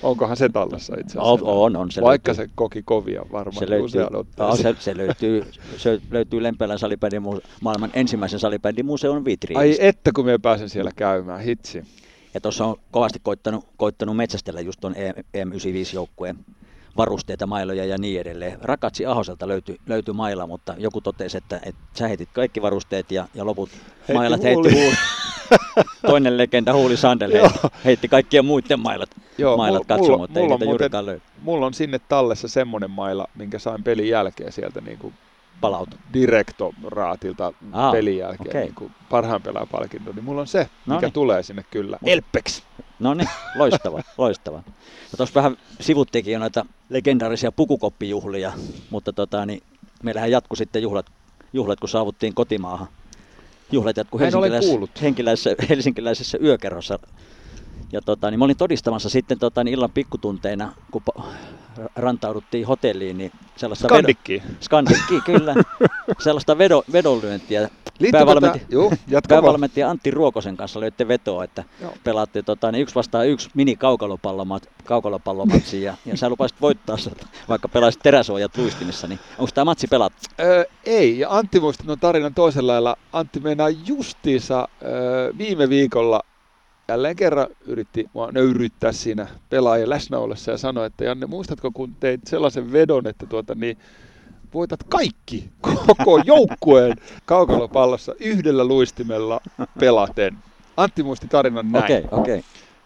Onkohan se tallessa itse asiassa? On. Se koki kovia varmaan. Se löytyy Lempäälän maailman ensimmäisen salibändimuseon vitriinistä. Ai että kun me pääsen siellä käymään, hitsi. Ja tuossa on kovasti koittanut metsästellä just tuon EM95-joukkueen varusteita, mailoja ja niin edelleen. Rakatsi Ahoselta löytyi maila, mutta joku totesi, että sä heitit kaikki varusteet ja loput mailat heitti huuli. Toinen legenda Huuli Sandel heitti kaikkien muiden mailat katsomaan, mutta ei niitä juurikaan löydy. Mulla on sinne tallessa semmoinen maila, minkä sain pelin jälkeen sieltä direktoraatilta pelin jälkeen. Okay. Parhaan pelaajan palkinto, niin mulla on se, mikä tulee sinne kyllä. Elpeksi! No niin, loistava. No tuossa vähän sivuttiinkin jo noita legendaarisia pukukoppijuhlia, mutta meillähän jatkui sitten juhlat, kun saavuttiin kotimaahan. Juhlat jatkui helsinkiläisessä yökerrossa. Ja mä olin todistamassa sitten illan pikkutunteina, kun rantauduttiin hotelliin, niin sellaista Skandikkiin, kyllä. Sellaista vedonlyöntiä. Päävalmentaja Antti Ruokosen kanssa löitte vetoa, että pelaatte 1-1 mini-kaukalomatsi ja sä lupasit voittaa, vaikka pelasit teräsuojat luistimissa, niin onko tämä matsi pelattu? Ei, ja Antti muistin tarinan toisella lailla. Antti meinaa justiinsa viime viikolla jälleen kerran yritti mua nöyryttää siinä pelaajan läsnä ollessa ja sanoi, että Janne, muistatko kun teit sellaisen vedon, että voitat kaikki koko joukkueen kaukalopallossa yhdellä luistimella pelaten. Antti muisti tarinan näin. Okay.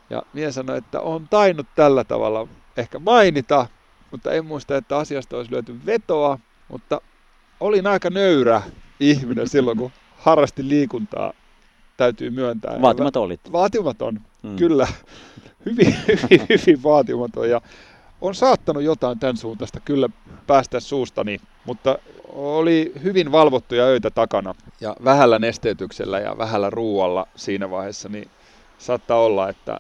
Ja mies sanoi, että on tainnut tällä tavalla ehkä mainita, mutta en muista, että asiasta olisi lyöty vetoa, mutta olin aika nöyrä ihminen silloin, kun harrasti liikuntaa. Täytyy myöntää. Vaatimaton olit. Vaatimaton, kyllä. Hyvin vaatimaton. Ja on saattanut jotain tämän suuntaista kyllä päästä suustani, mutta oli hyvin valvottuja öitä takana ja vähällä nesteytyksellä ja vähällä ruualla siinä vaiheessa, niin saattaa olla, että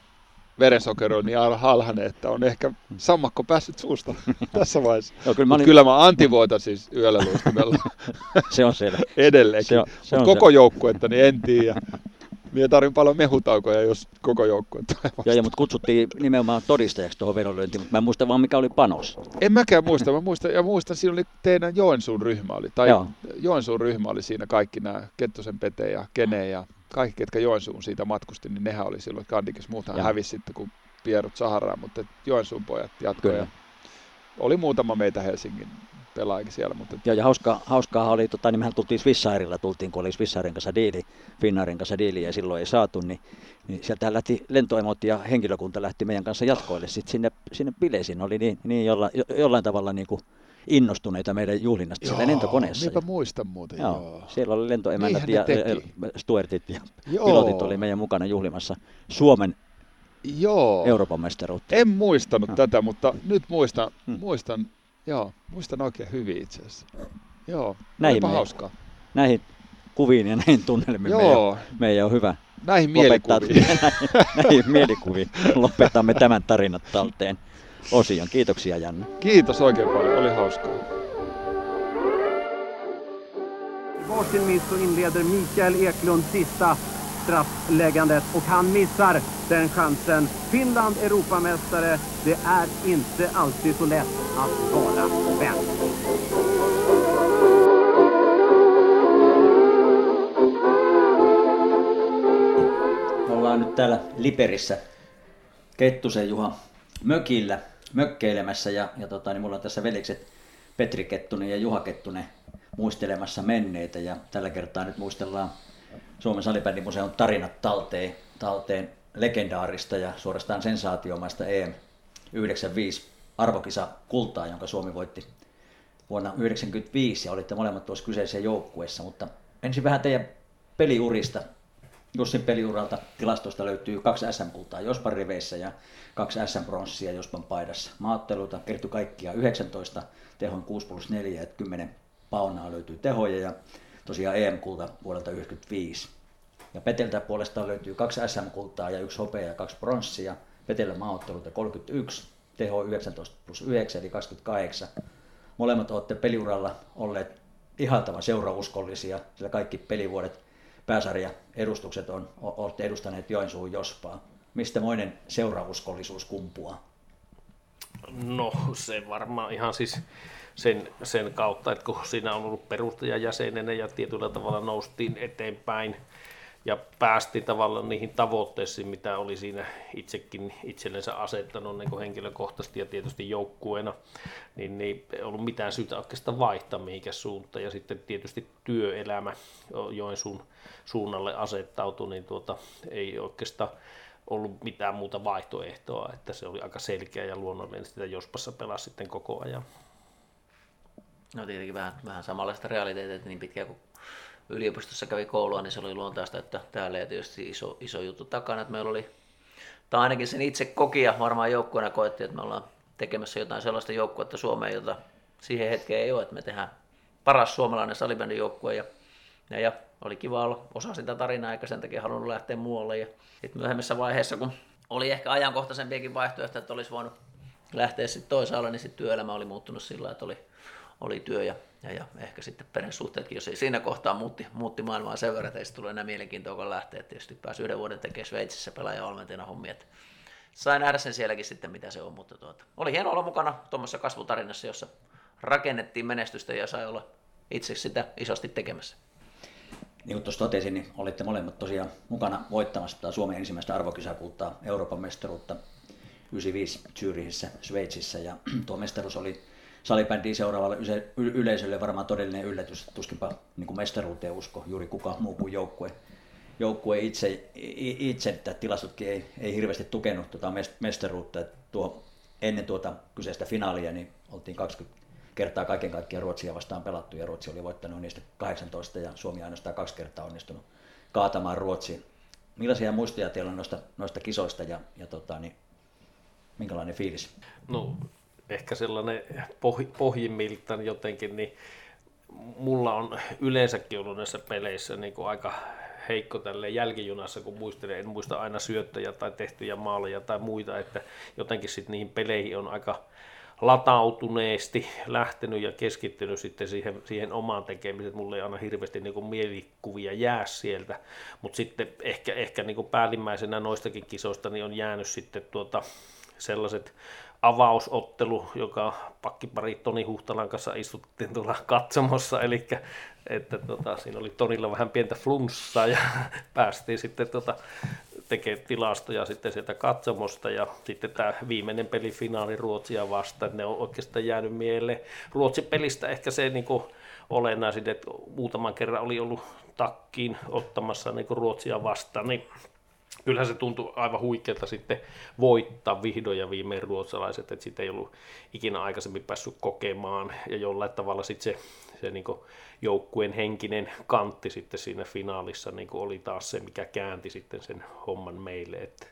verensokeri on niin alhainen, että on ehkä sammakko päässyt suusta tässä vaiheessa. No, kyllä, kyllä mä antivoitan siis yöllä luistimella. Se on selvä. Edelleenkin. Se on koko joukkuetta niin en tiedä. Minä tarvin paljon mehutaukoja, jos koko joukkuetta tulee. Joo, mutta kutsuttiin nimenomaan todistajaksi tuohon vedonlyöntiin, mutta mä en muista vaan mikä oli panos. En mäkään muista. Mä muistan, siinä oli teidän Joensuun ryhmä oli. Tai joo. Joensuun ryhmä oli siinä kaikki nämä Kettusen Pete ja Kene ja kaikki, ketkä Joensuun siitä matkusti, niin nehän oli silloin kandikes. Muutahan hävisi sitten, kun Pierut Saharaan, mutta Joensuun pojat jatkoivat. Oli muutama meitä Helsingin pelaajakin siellä. Mutta... Joo, ja hauskaahan oli, niin mehän tultiin Swissairilla, kun oli Swissairin kanssa diili, Finnairin kanssa diili, ja silloin ei saatu, niin sieltä lähti lentoemot ja henkilökunta lähti meidän kanssa jatkoille. Sitten sinne bileisiin oli niin jollain tavalla niin kuin innostuneita meidän juhlinnasta siellä lentokoneessa. Minäpä muistan muuten. Joo. Siellä oli lentoemännät ja stuertit ja pilotit oli meidän mukana juhlimassa Suomen Euroopan mestaruutta. En muistanut tätä, mutta nyt muistan oikein hyvin itse asiassa. Joo, olipa hauskaa. Näihin kuviin ja näihin tunnelmiin meidän on hyvä. Näihin mielikuviin. Näihin mielikuviin. Lopetamme tämän tarinat talteen osion. Kiitoksia, Janne. Kiitos oikein paljon, oli hauskaa. Varsin miss och inleder Mikael Eklund sista straffläggandet och han missar den chansen. Finland Europamästare, det är inte alltid så lätt att vara vän. Ollaan nyt täällä Liperissä Kettusen Juha mökillä mökkeilemässä ja mulla on tässä veljekset Petri Kettunen ja Juha Kettunen muistelemassa menneitä ja tällä kertaa nyt muistellaan Suomen salibändimuseon tarinat talteen legendaarista ja suorastaan sensaatiomaista EM95 arvokisa kultaa, jonka Suomi voitti vuonna 1995 ja olitte molemmat tuossa kyseisessä joukkueessa, mutta ensin vähän teidän peliurista. Jussin peliuralta tilastoista löytyy 2 SM-kultaa Jospan riveissä ja 2 SM-bronssia Jospan paidassa. Maaotteluita kertyi kaikkia 19, tehon 6+4 ja 10 paunaa löytyy tehoja ja tosiaan EM-kulta vuodelta 1995. Ja Peteltä puolestaan löytyy 2 SM-kultaa ja 1 hopea ja 2 bronssia. Petellä maaotteluita 31, teho 19+9 eli 28. Molemmat olette peliuralla olleet ihaltavan seurauskollisia, sillä kaikki pelivuodet pääsarja edustukset olette edustaneet Joensuun Jospaa. Mistä moinen seurauskollisuus kumpuaa? No se varmaan ihan siis sen kautta, että kun siinä on ollut perustajajäsenenä ja tietyllä tavalla noustiin eteenpäin ja päästiin tavallaan niihin tavoitteisiin, mitä oli siinä itsekin itsellensä asettanut niin kuin henkilökohtaisesti ja tietysti joukkueena, niin ei ollut mitään syytä oikeastaan vaihtaa mihinkään suuntaan. Ja sitten tietysti työelämä Joensuun suunnalle asettautui, niin ei oikeastaan ollut mitään muuta vaihtoehtoa, että se oli aika selkeä ja luonnollinen, sitä Jospassa pelasi sitten koko ajan. No tietenkin vähän samanlaista realiteetia, niin pitkään kuin yliopistossa kävi koulua, niin se oli luontaista, että täällä ei tietysti iso juttu takana, että meillä oli, tai ainakin sen itse koki ja varmaan joukkueena koettiin, että me ollaan tekemässä jotain sellaista joukkuetta Suomeen, jota siihen hetkeen ei ole, että me tehdään paras suomalainen salibändin joukkue ja oli kiva olla osa sitä tarinaa, eikä sen takia halunnut lähteä muualle ja sitten myöhemmässä vaiheessa, kun oli ehkä ajankohtaisempiakin vaihtoehtoja, että olisi voinut lähteä sitten toisaalle, niin sitten työelämä oli muuttunut sillä, että oli työ ja ehkä sitten perhesuhteetkin, jos ei siinä kohtaa muutti maailmaa sen verran, että ei tule enää mielenkiintoa, kun lähtee. Tietysti pääsi 1 vuoden tekemään Sveitsissä pelaaja-valmentajana hommia. Sain nähdä sen sielläkin sitten, mitä se on, mutta oli hienoa olla mukana tuommoisessa kasvutarinassa, jossa rakennettiin menestystä ja sai olla itse sitä isosti tekemässä. Niin kuin tuossa totesin, niin olitte molemmat tosiaan mukana voittamassa Suomen ensimmäistä arvokisakultaa Euroopan mestaruutta 95 Zürichissä, Sveitsissä ja tuo mestaruus oli salibändiin seuraavalle yleisölle varmaan todellinen yllätys, tuskinpa niin kuin mestaruuteen usko juuri kuka muu kuin joukkue itse, että tilastotkin ei hirveästi tukenut tuota mestaruutta. Ennen tuota kyseistä finaalia niin oltiin 20 kertaa kaiken kaikkiaan Ruotsia vastaan pelattu ja Ruotsi oli voittanut niistä 18 ja Suomi ainoastaan 2 kertaa onnistunut kaatamaan Ruotsiin. Millaisia muistoja teillä on noista kisoista ja minkälainen fiilis? No, ehkä sellainen pohjimmiltaan jotenkin niin mulla on yleensäkin ollut näissä peleissä niin kuin aika heikko tälleen jälkijunassa, kun muistelen, en muista aina syöttäjä tai tehtyjä maaleja tai muita, että jotenkin sitten niihin peleihin on aika latautuneesti lähtenyt ja keskittynyt sitten siihen omaan tekemiseen. Mulla ei aina hirveästi niin kuin mielikuvia jää sieltä, mutta sitten ehkä niin kuin päällimmäisenä noistakin kisoista niin on jäänyt sitten sellaiset avausottelu, joka pakkipari Toni Huhtalan kanssa istuttiin tuolla katsomossa, eli että siinä oli Tonilla vähän pientä flunssaa ja päästiin sitten tekemään tilastoja sitten sieltä katsomosta, ja sitten tämä viimeinen peli finaali Ruotsia vastaan, ne on oikeastaan jäänyt mieleen. Ruotsin pelistä ehkä se niin kuin olennaisin, että muutaman kerran oli ollut takkiin ottamassa niin kuin Ruotsia vastaan, niin kyllähän se tuntui aivan huikealta sitten voittaa vihdoin ja viimein ruotsalaiset, että sitä ei ollut ikinä aikaisemmin päässyt kokemaan, ja jollain tavalla sitten se niin kuin joukkueen henkinen kantti sitten siinä finaalissa niin kuin oli taas se, mikä käänti sitten sen homman meille, että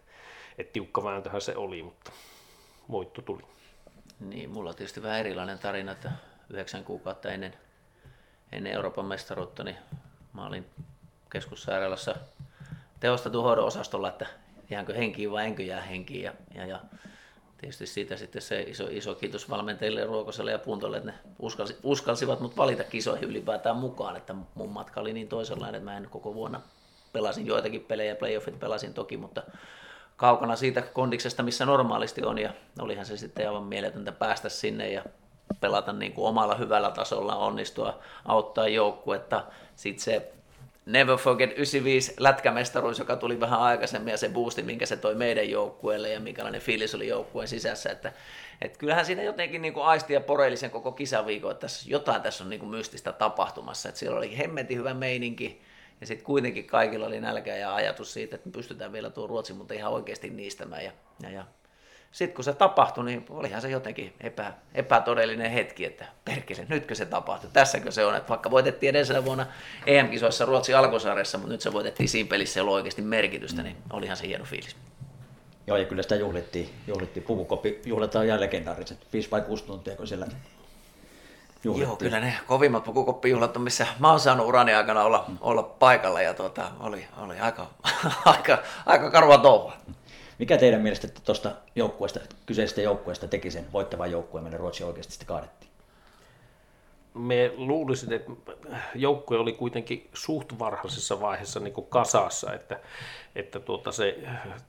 tiukka vääntöhän se oli, mutta voitto tuli. Niin, mulla on tietysti vähän erilainen tarina, että 9 kuukautta ennen Euroopan mestaruutta niin mä olin keskussairaalassa tehostetun hoidon osastolla, että jäänkö henkiin vai enkö jää henkiin. Ja tietysti siitä sitten se iso kiitos valmentajille, Ruokoselle ja Puntolle, että ne uskalsivat mut valita kisoihin ylipäätään mukaan. Että mun matka oli niin toisenlainen, että mä en koko vuonna pelasin joitakin pelejä, playoffit pelasin toki, mutta kaukana siitä kondiksesta, missä normaalisti on. Ja olihan se sitten aivan mieletöntä päästä sinne ja pelata niin kuin omalla hyvällä tasolla, onnistua, auttaa joukkuetta. Sitten se Never Forget 95 lätkämestaruus, joka tuli vähän aikaisemmin, ja se boosti, minkä se toi meidän joukkueelle ja minkälainen fiilis oli joukkueen sisässä. Että kyllähän siinä jotenkin niin kuin aisti ja poreellisen koko kisaviikon, että jotain tässä on niin kuin mystistä tapahtumassa. Että siellä oli hemmetin hyvä meininki ja sitten kuitenkin kaikilla oli nälkä ja ajatus siitä, että me pystytään vielä tuo Ruotsi, mutta ihan oikeasti niistämään. Ja. Sitten kun se tapahtui, niin olihan se jotenkin epätodellinen hetki, että perkele, nytkö se tapahtui, tässäkö se on, että vaikka voitettiin edellisenä vuonna EM-kisoissa Ruotsin alkusarjassa, mutta nyt se voitettiin siinä pelissä, jolla oikeasti merkitystä, niin olihan se hieno fiilis. Joo, ja kyllä sitä juhlittiin. Puvukoppi juhletaan ja legendaariset, 5 vai 6 tuntia, kun siellä juhlittiin. Joo, kyllä ne kovimmat pukukoppijuhlat on, missä mä oon saanut urani aikana olla paikalla, ja oli aika karua touhua. Mikä teidän mielestä tuosta kyseisestä joukkueesta teki sen voittavan joukkueen, millä Ruotsi oikeasti sitä kaadettiin? Me luulisin, että joukkue oli kuitenkin suht varhaisessa vaiheessa niin kuin kasassa, että se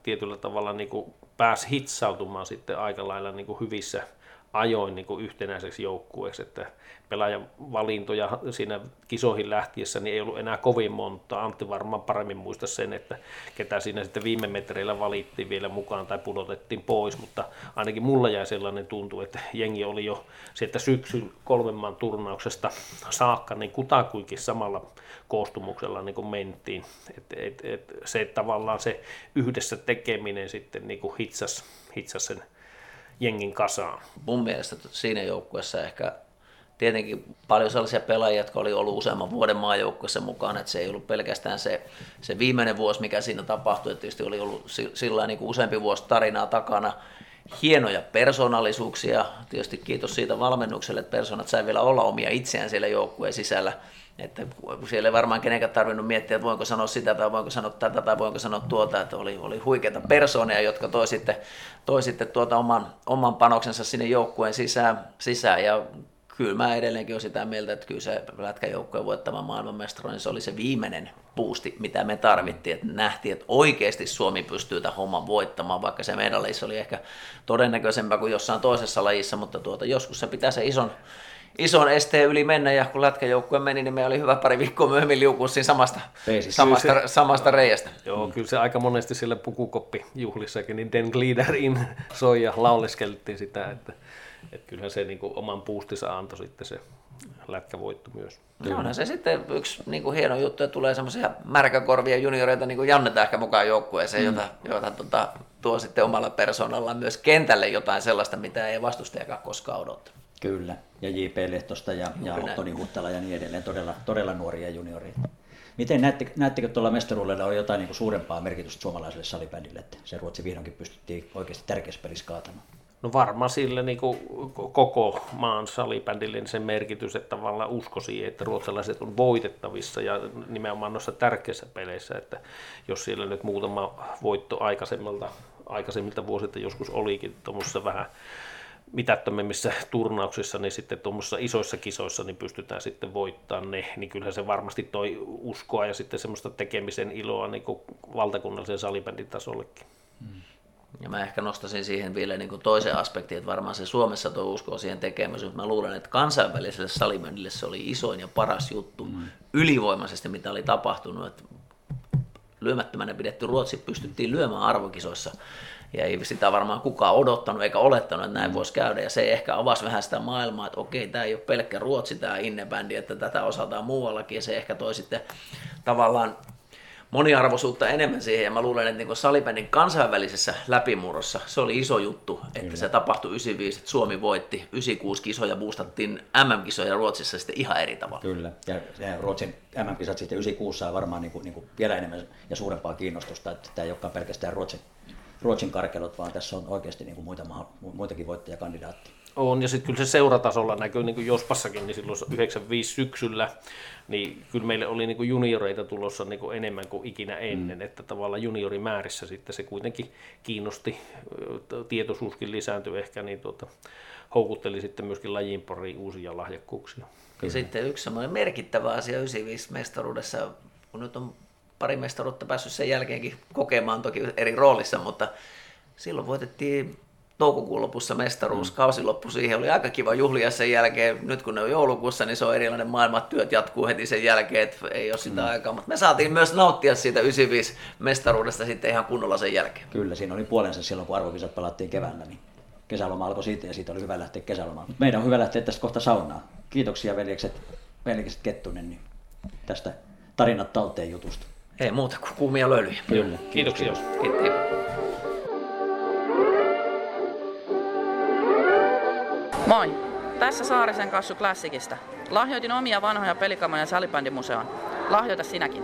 tietyllä tavalla niin kuin pääsi hitsautumaan sitten aika lailla niin kuin hyvissä ajoin niin kuin yhtenäiseksi joukkueeksi, että pelaajan valintoja siinä kisoihin lähtiessä niin ei ollut enää kovin monta. Antti varmaan paremmin muista sen, että ketä siinä sitten viime metreillä valittiin vielä mukaan tai pudotettiin pois, mutta ainakin mulla jäi sellainen tuntu, että jengi oli jo sieltä syksyn 3 maan turnauksesta saakka niin kutakuinkin samalla koostumuksella niin kuin mentiin. Se tavallaan se yhdessä tekeminen sitten niin kuin hitsasi sen jengin kasaan. Mun mielestä siinä joukkueessa ehkä tietenkin paljon sellaisia pelaajia, jotka oli ollut useamman vuoden maajoukkueessa mukana, että se ei ollut pelkästään se viimeinen vuosi, mikä siinä tapahtui, että tietysti oli ollut sillä niin kuin useampi vuosi tarinaa takana, hienoja persoonallisuuksia, tietysti kiitos siitä valmennukselle, että persoonat sai vielä olla omia itseään siellä joukkueen sisällä, että siellä ei varmaan kenenkään tarvinnut miettiä, että voinko sanoa sitä tai voinko sanoa tätä tai voinko sanoa tuota, että oli huikeita persoonia, jotka toi sitten oman panoksensa sinne joukkueen sisään. Ja kyllä mä edelleenkin olen sitä mieltä, että kyllä se lätkäjoukkojen voittava maailmanmestari, niin se oli se viimeinen boosti, mitä me tarvittiin, että nähtiin, että oikeasti Suomi pystyy tämän homman voittamaan, vaikka se meidän lajissa oli ehkä todennäköisempää kuin jossain toisessa lajissa, mutta joskus se pitää se ison esteen yli mennä, ja kun lätkäjoukkue meni, niin meillä oli hyvä pari viikkoa myöhemmin liukua siinä samasta reiästä. Joo, kyllä se aika monesti siellä pukukoppijuhlissakin, niin Den Gliderin soi ja lauleskeltiin sitä, että kyllähän se niin kuin oman boostinsa antoi sitten se lätkävoitto myös. No onhan se sitten yksi niin kuin hieno juttu, että tulee semmoisia märkäkorvia junioreita niin kuin Janne Tähkä mukaan joukkueeseen, jota tuo sitten omalla persoonallaan myös kentälle jotain sellaista, mitä ei vastustajakaan koskaan odottanut. Kyllä, ja J.P. Lehtosta ja Toni Huhtala ja niin edelleen, todella nuoria junioreita. Miten näettekö tuolla mestaruudella on jotain niin kuin suurempaa merkitystä suomalaiselle salibändille, että se Ruotsi vihdoinkin pystyttiin oikeasti tärkeässä pelissä kaatamaan? No varmaan sillä niin koko maan salibändille sen merkitys, että tavallaan usko siihen, että ruotsalaiset on voitettavissa ja nimenomaan noissa tärkeissä peleissä, että jos siellä nyt muutama voitto aikaisemmilta vuosilta joskus olikin tuommoisessa vähän mitättömmissä turnauksissa, niin sitten tuommoisissa isoissa kisoissa niin pystytään sitten voittamaan ne, niin kyllähän se varmasti toi uskoa ja sitten semmoista tekemisen iloa niin valtakunnallisen salibändin tasollekin. Mm. Ja mä ehkä nostaisin siihen vielä niin kuin toisen aspektin, että varmaan se Suomessa tuo uskoo siihen tekemiseen, mutta mä luulen, että kansainväliselle salibändille se oli isoin ja paras juttu ylivoimaisesti, mitä oli tapahtunut, että lyömättömänä pidetty Ruotsi pystyttiin lyömään arvokisoissa, ja ei sitä varmaan kukaan odottanut eikä olettanut, että näin voisi käydä, ja se ehkä avasi vähän sitä maailmaa, että okei, tämä ei ole pelkkä Ruotsi, tämä innebändi, että tätä osataan muuallakin, ja se ehkä toi sitten tavallaan moniarvoisuutta enemmän siihen, ja mä luulen, että niin salibändin kansainvälisessä läpimurrossa se oli iso juttu, että kyllä. Se tapahtui 95, että Suomi voitti, 96 kisoja boostattiin MM-kisoja Ruotsissa sitten ihan eri tavalla. Kyllä, ja Ruotsin MM-kisat sitten 96 saa varmaan niin kuin vielä enemmän ja suurempaa kiinnostusta, että tämä ei olekaan pelkästään Ruotsin karkelut, vaan tässä on oikeasti niin kuin muitakin voittajakandidaatteja. On, ja sitten kyllä se seuratasolla näkyy, niin kuin Jospassakin, niin silloin 95 syksyllä, niin kyllä meille oli niin kuin junioreita tulossa niin kuin enemmän kuin ikinä ennen, että tavallaan juniorimäärissä sitten se kuitenkin kiinnosti, tietoisuuskin lisääntyi ehkä, niin houkutteli sitten myöskin lajin pariin uusia lahjakkuuksia. Ja sitten yksi semmoinen merkittävä asia 95 mestaruudessa, kun nyt on pari mestaruutta päässyt sen jälkeenkin kokemaan toki eri roolissa, mutta silloin voitettiin toukokuun lopussa mestaruus, kausiloppu siihen oli aika kiva juhlia sen jälkeen. Nyt kun ne on joulukuussa, niin se on erilainen maailma, työt jatkuu heti sen jälkeen, että ei ole sitä aikaa. Mutta me saatiin myös nauttia siitä 95 mestaruudesta sitten ihan kunnolla sen jälkeen. Kyllä, siinä oli puolensa silloin, kun arvokisat pelattiin keväällä, niin kesäloma alkoi siitä ja siitä oli hyvä lähteä kesälomaan. Mut meidän on hyvä lähteä tästä kohta saunaan. Kiitoksia veljekset Kettunen niin tästä tarinat talteen jutusta. Ei muuta kuin kuumia löylyjä. Kyllä, kiitoksia. Kiitos. Moi! Tässä Saarisen Kassu Classicista. Lahjoitin omia vanhoja pelikamoja salibändimuseoon. Lahjoita sinäkin!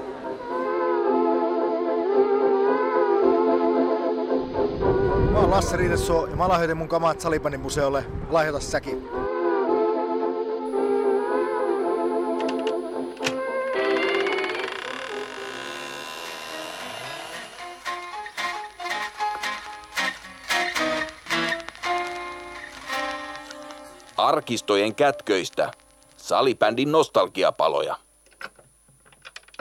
Mä oon Lasse Riitesuo ja mä lahjoitin mun kamat salibändimuseolle. Lahjoita säkin! Arkistojen kätköistä salibändin nostalgiapaloja.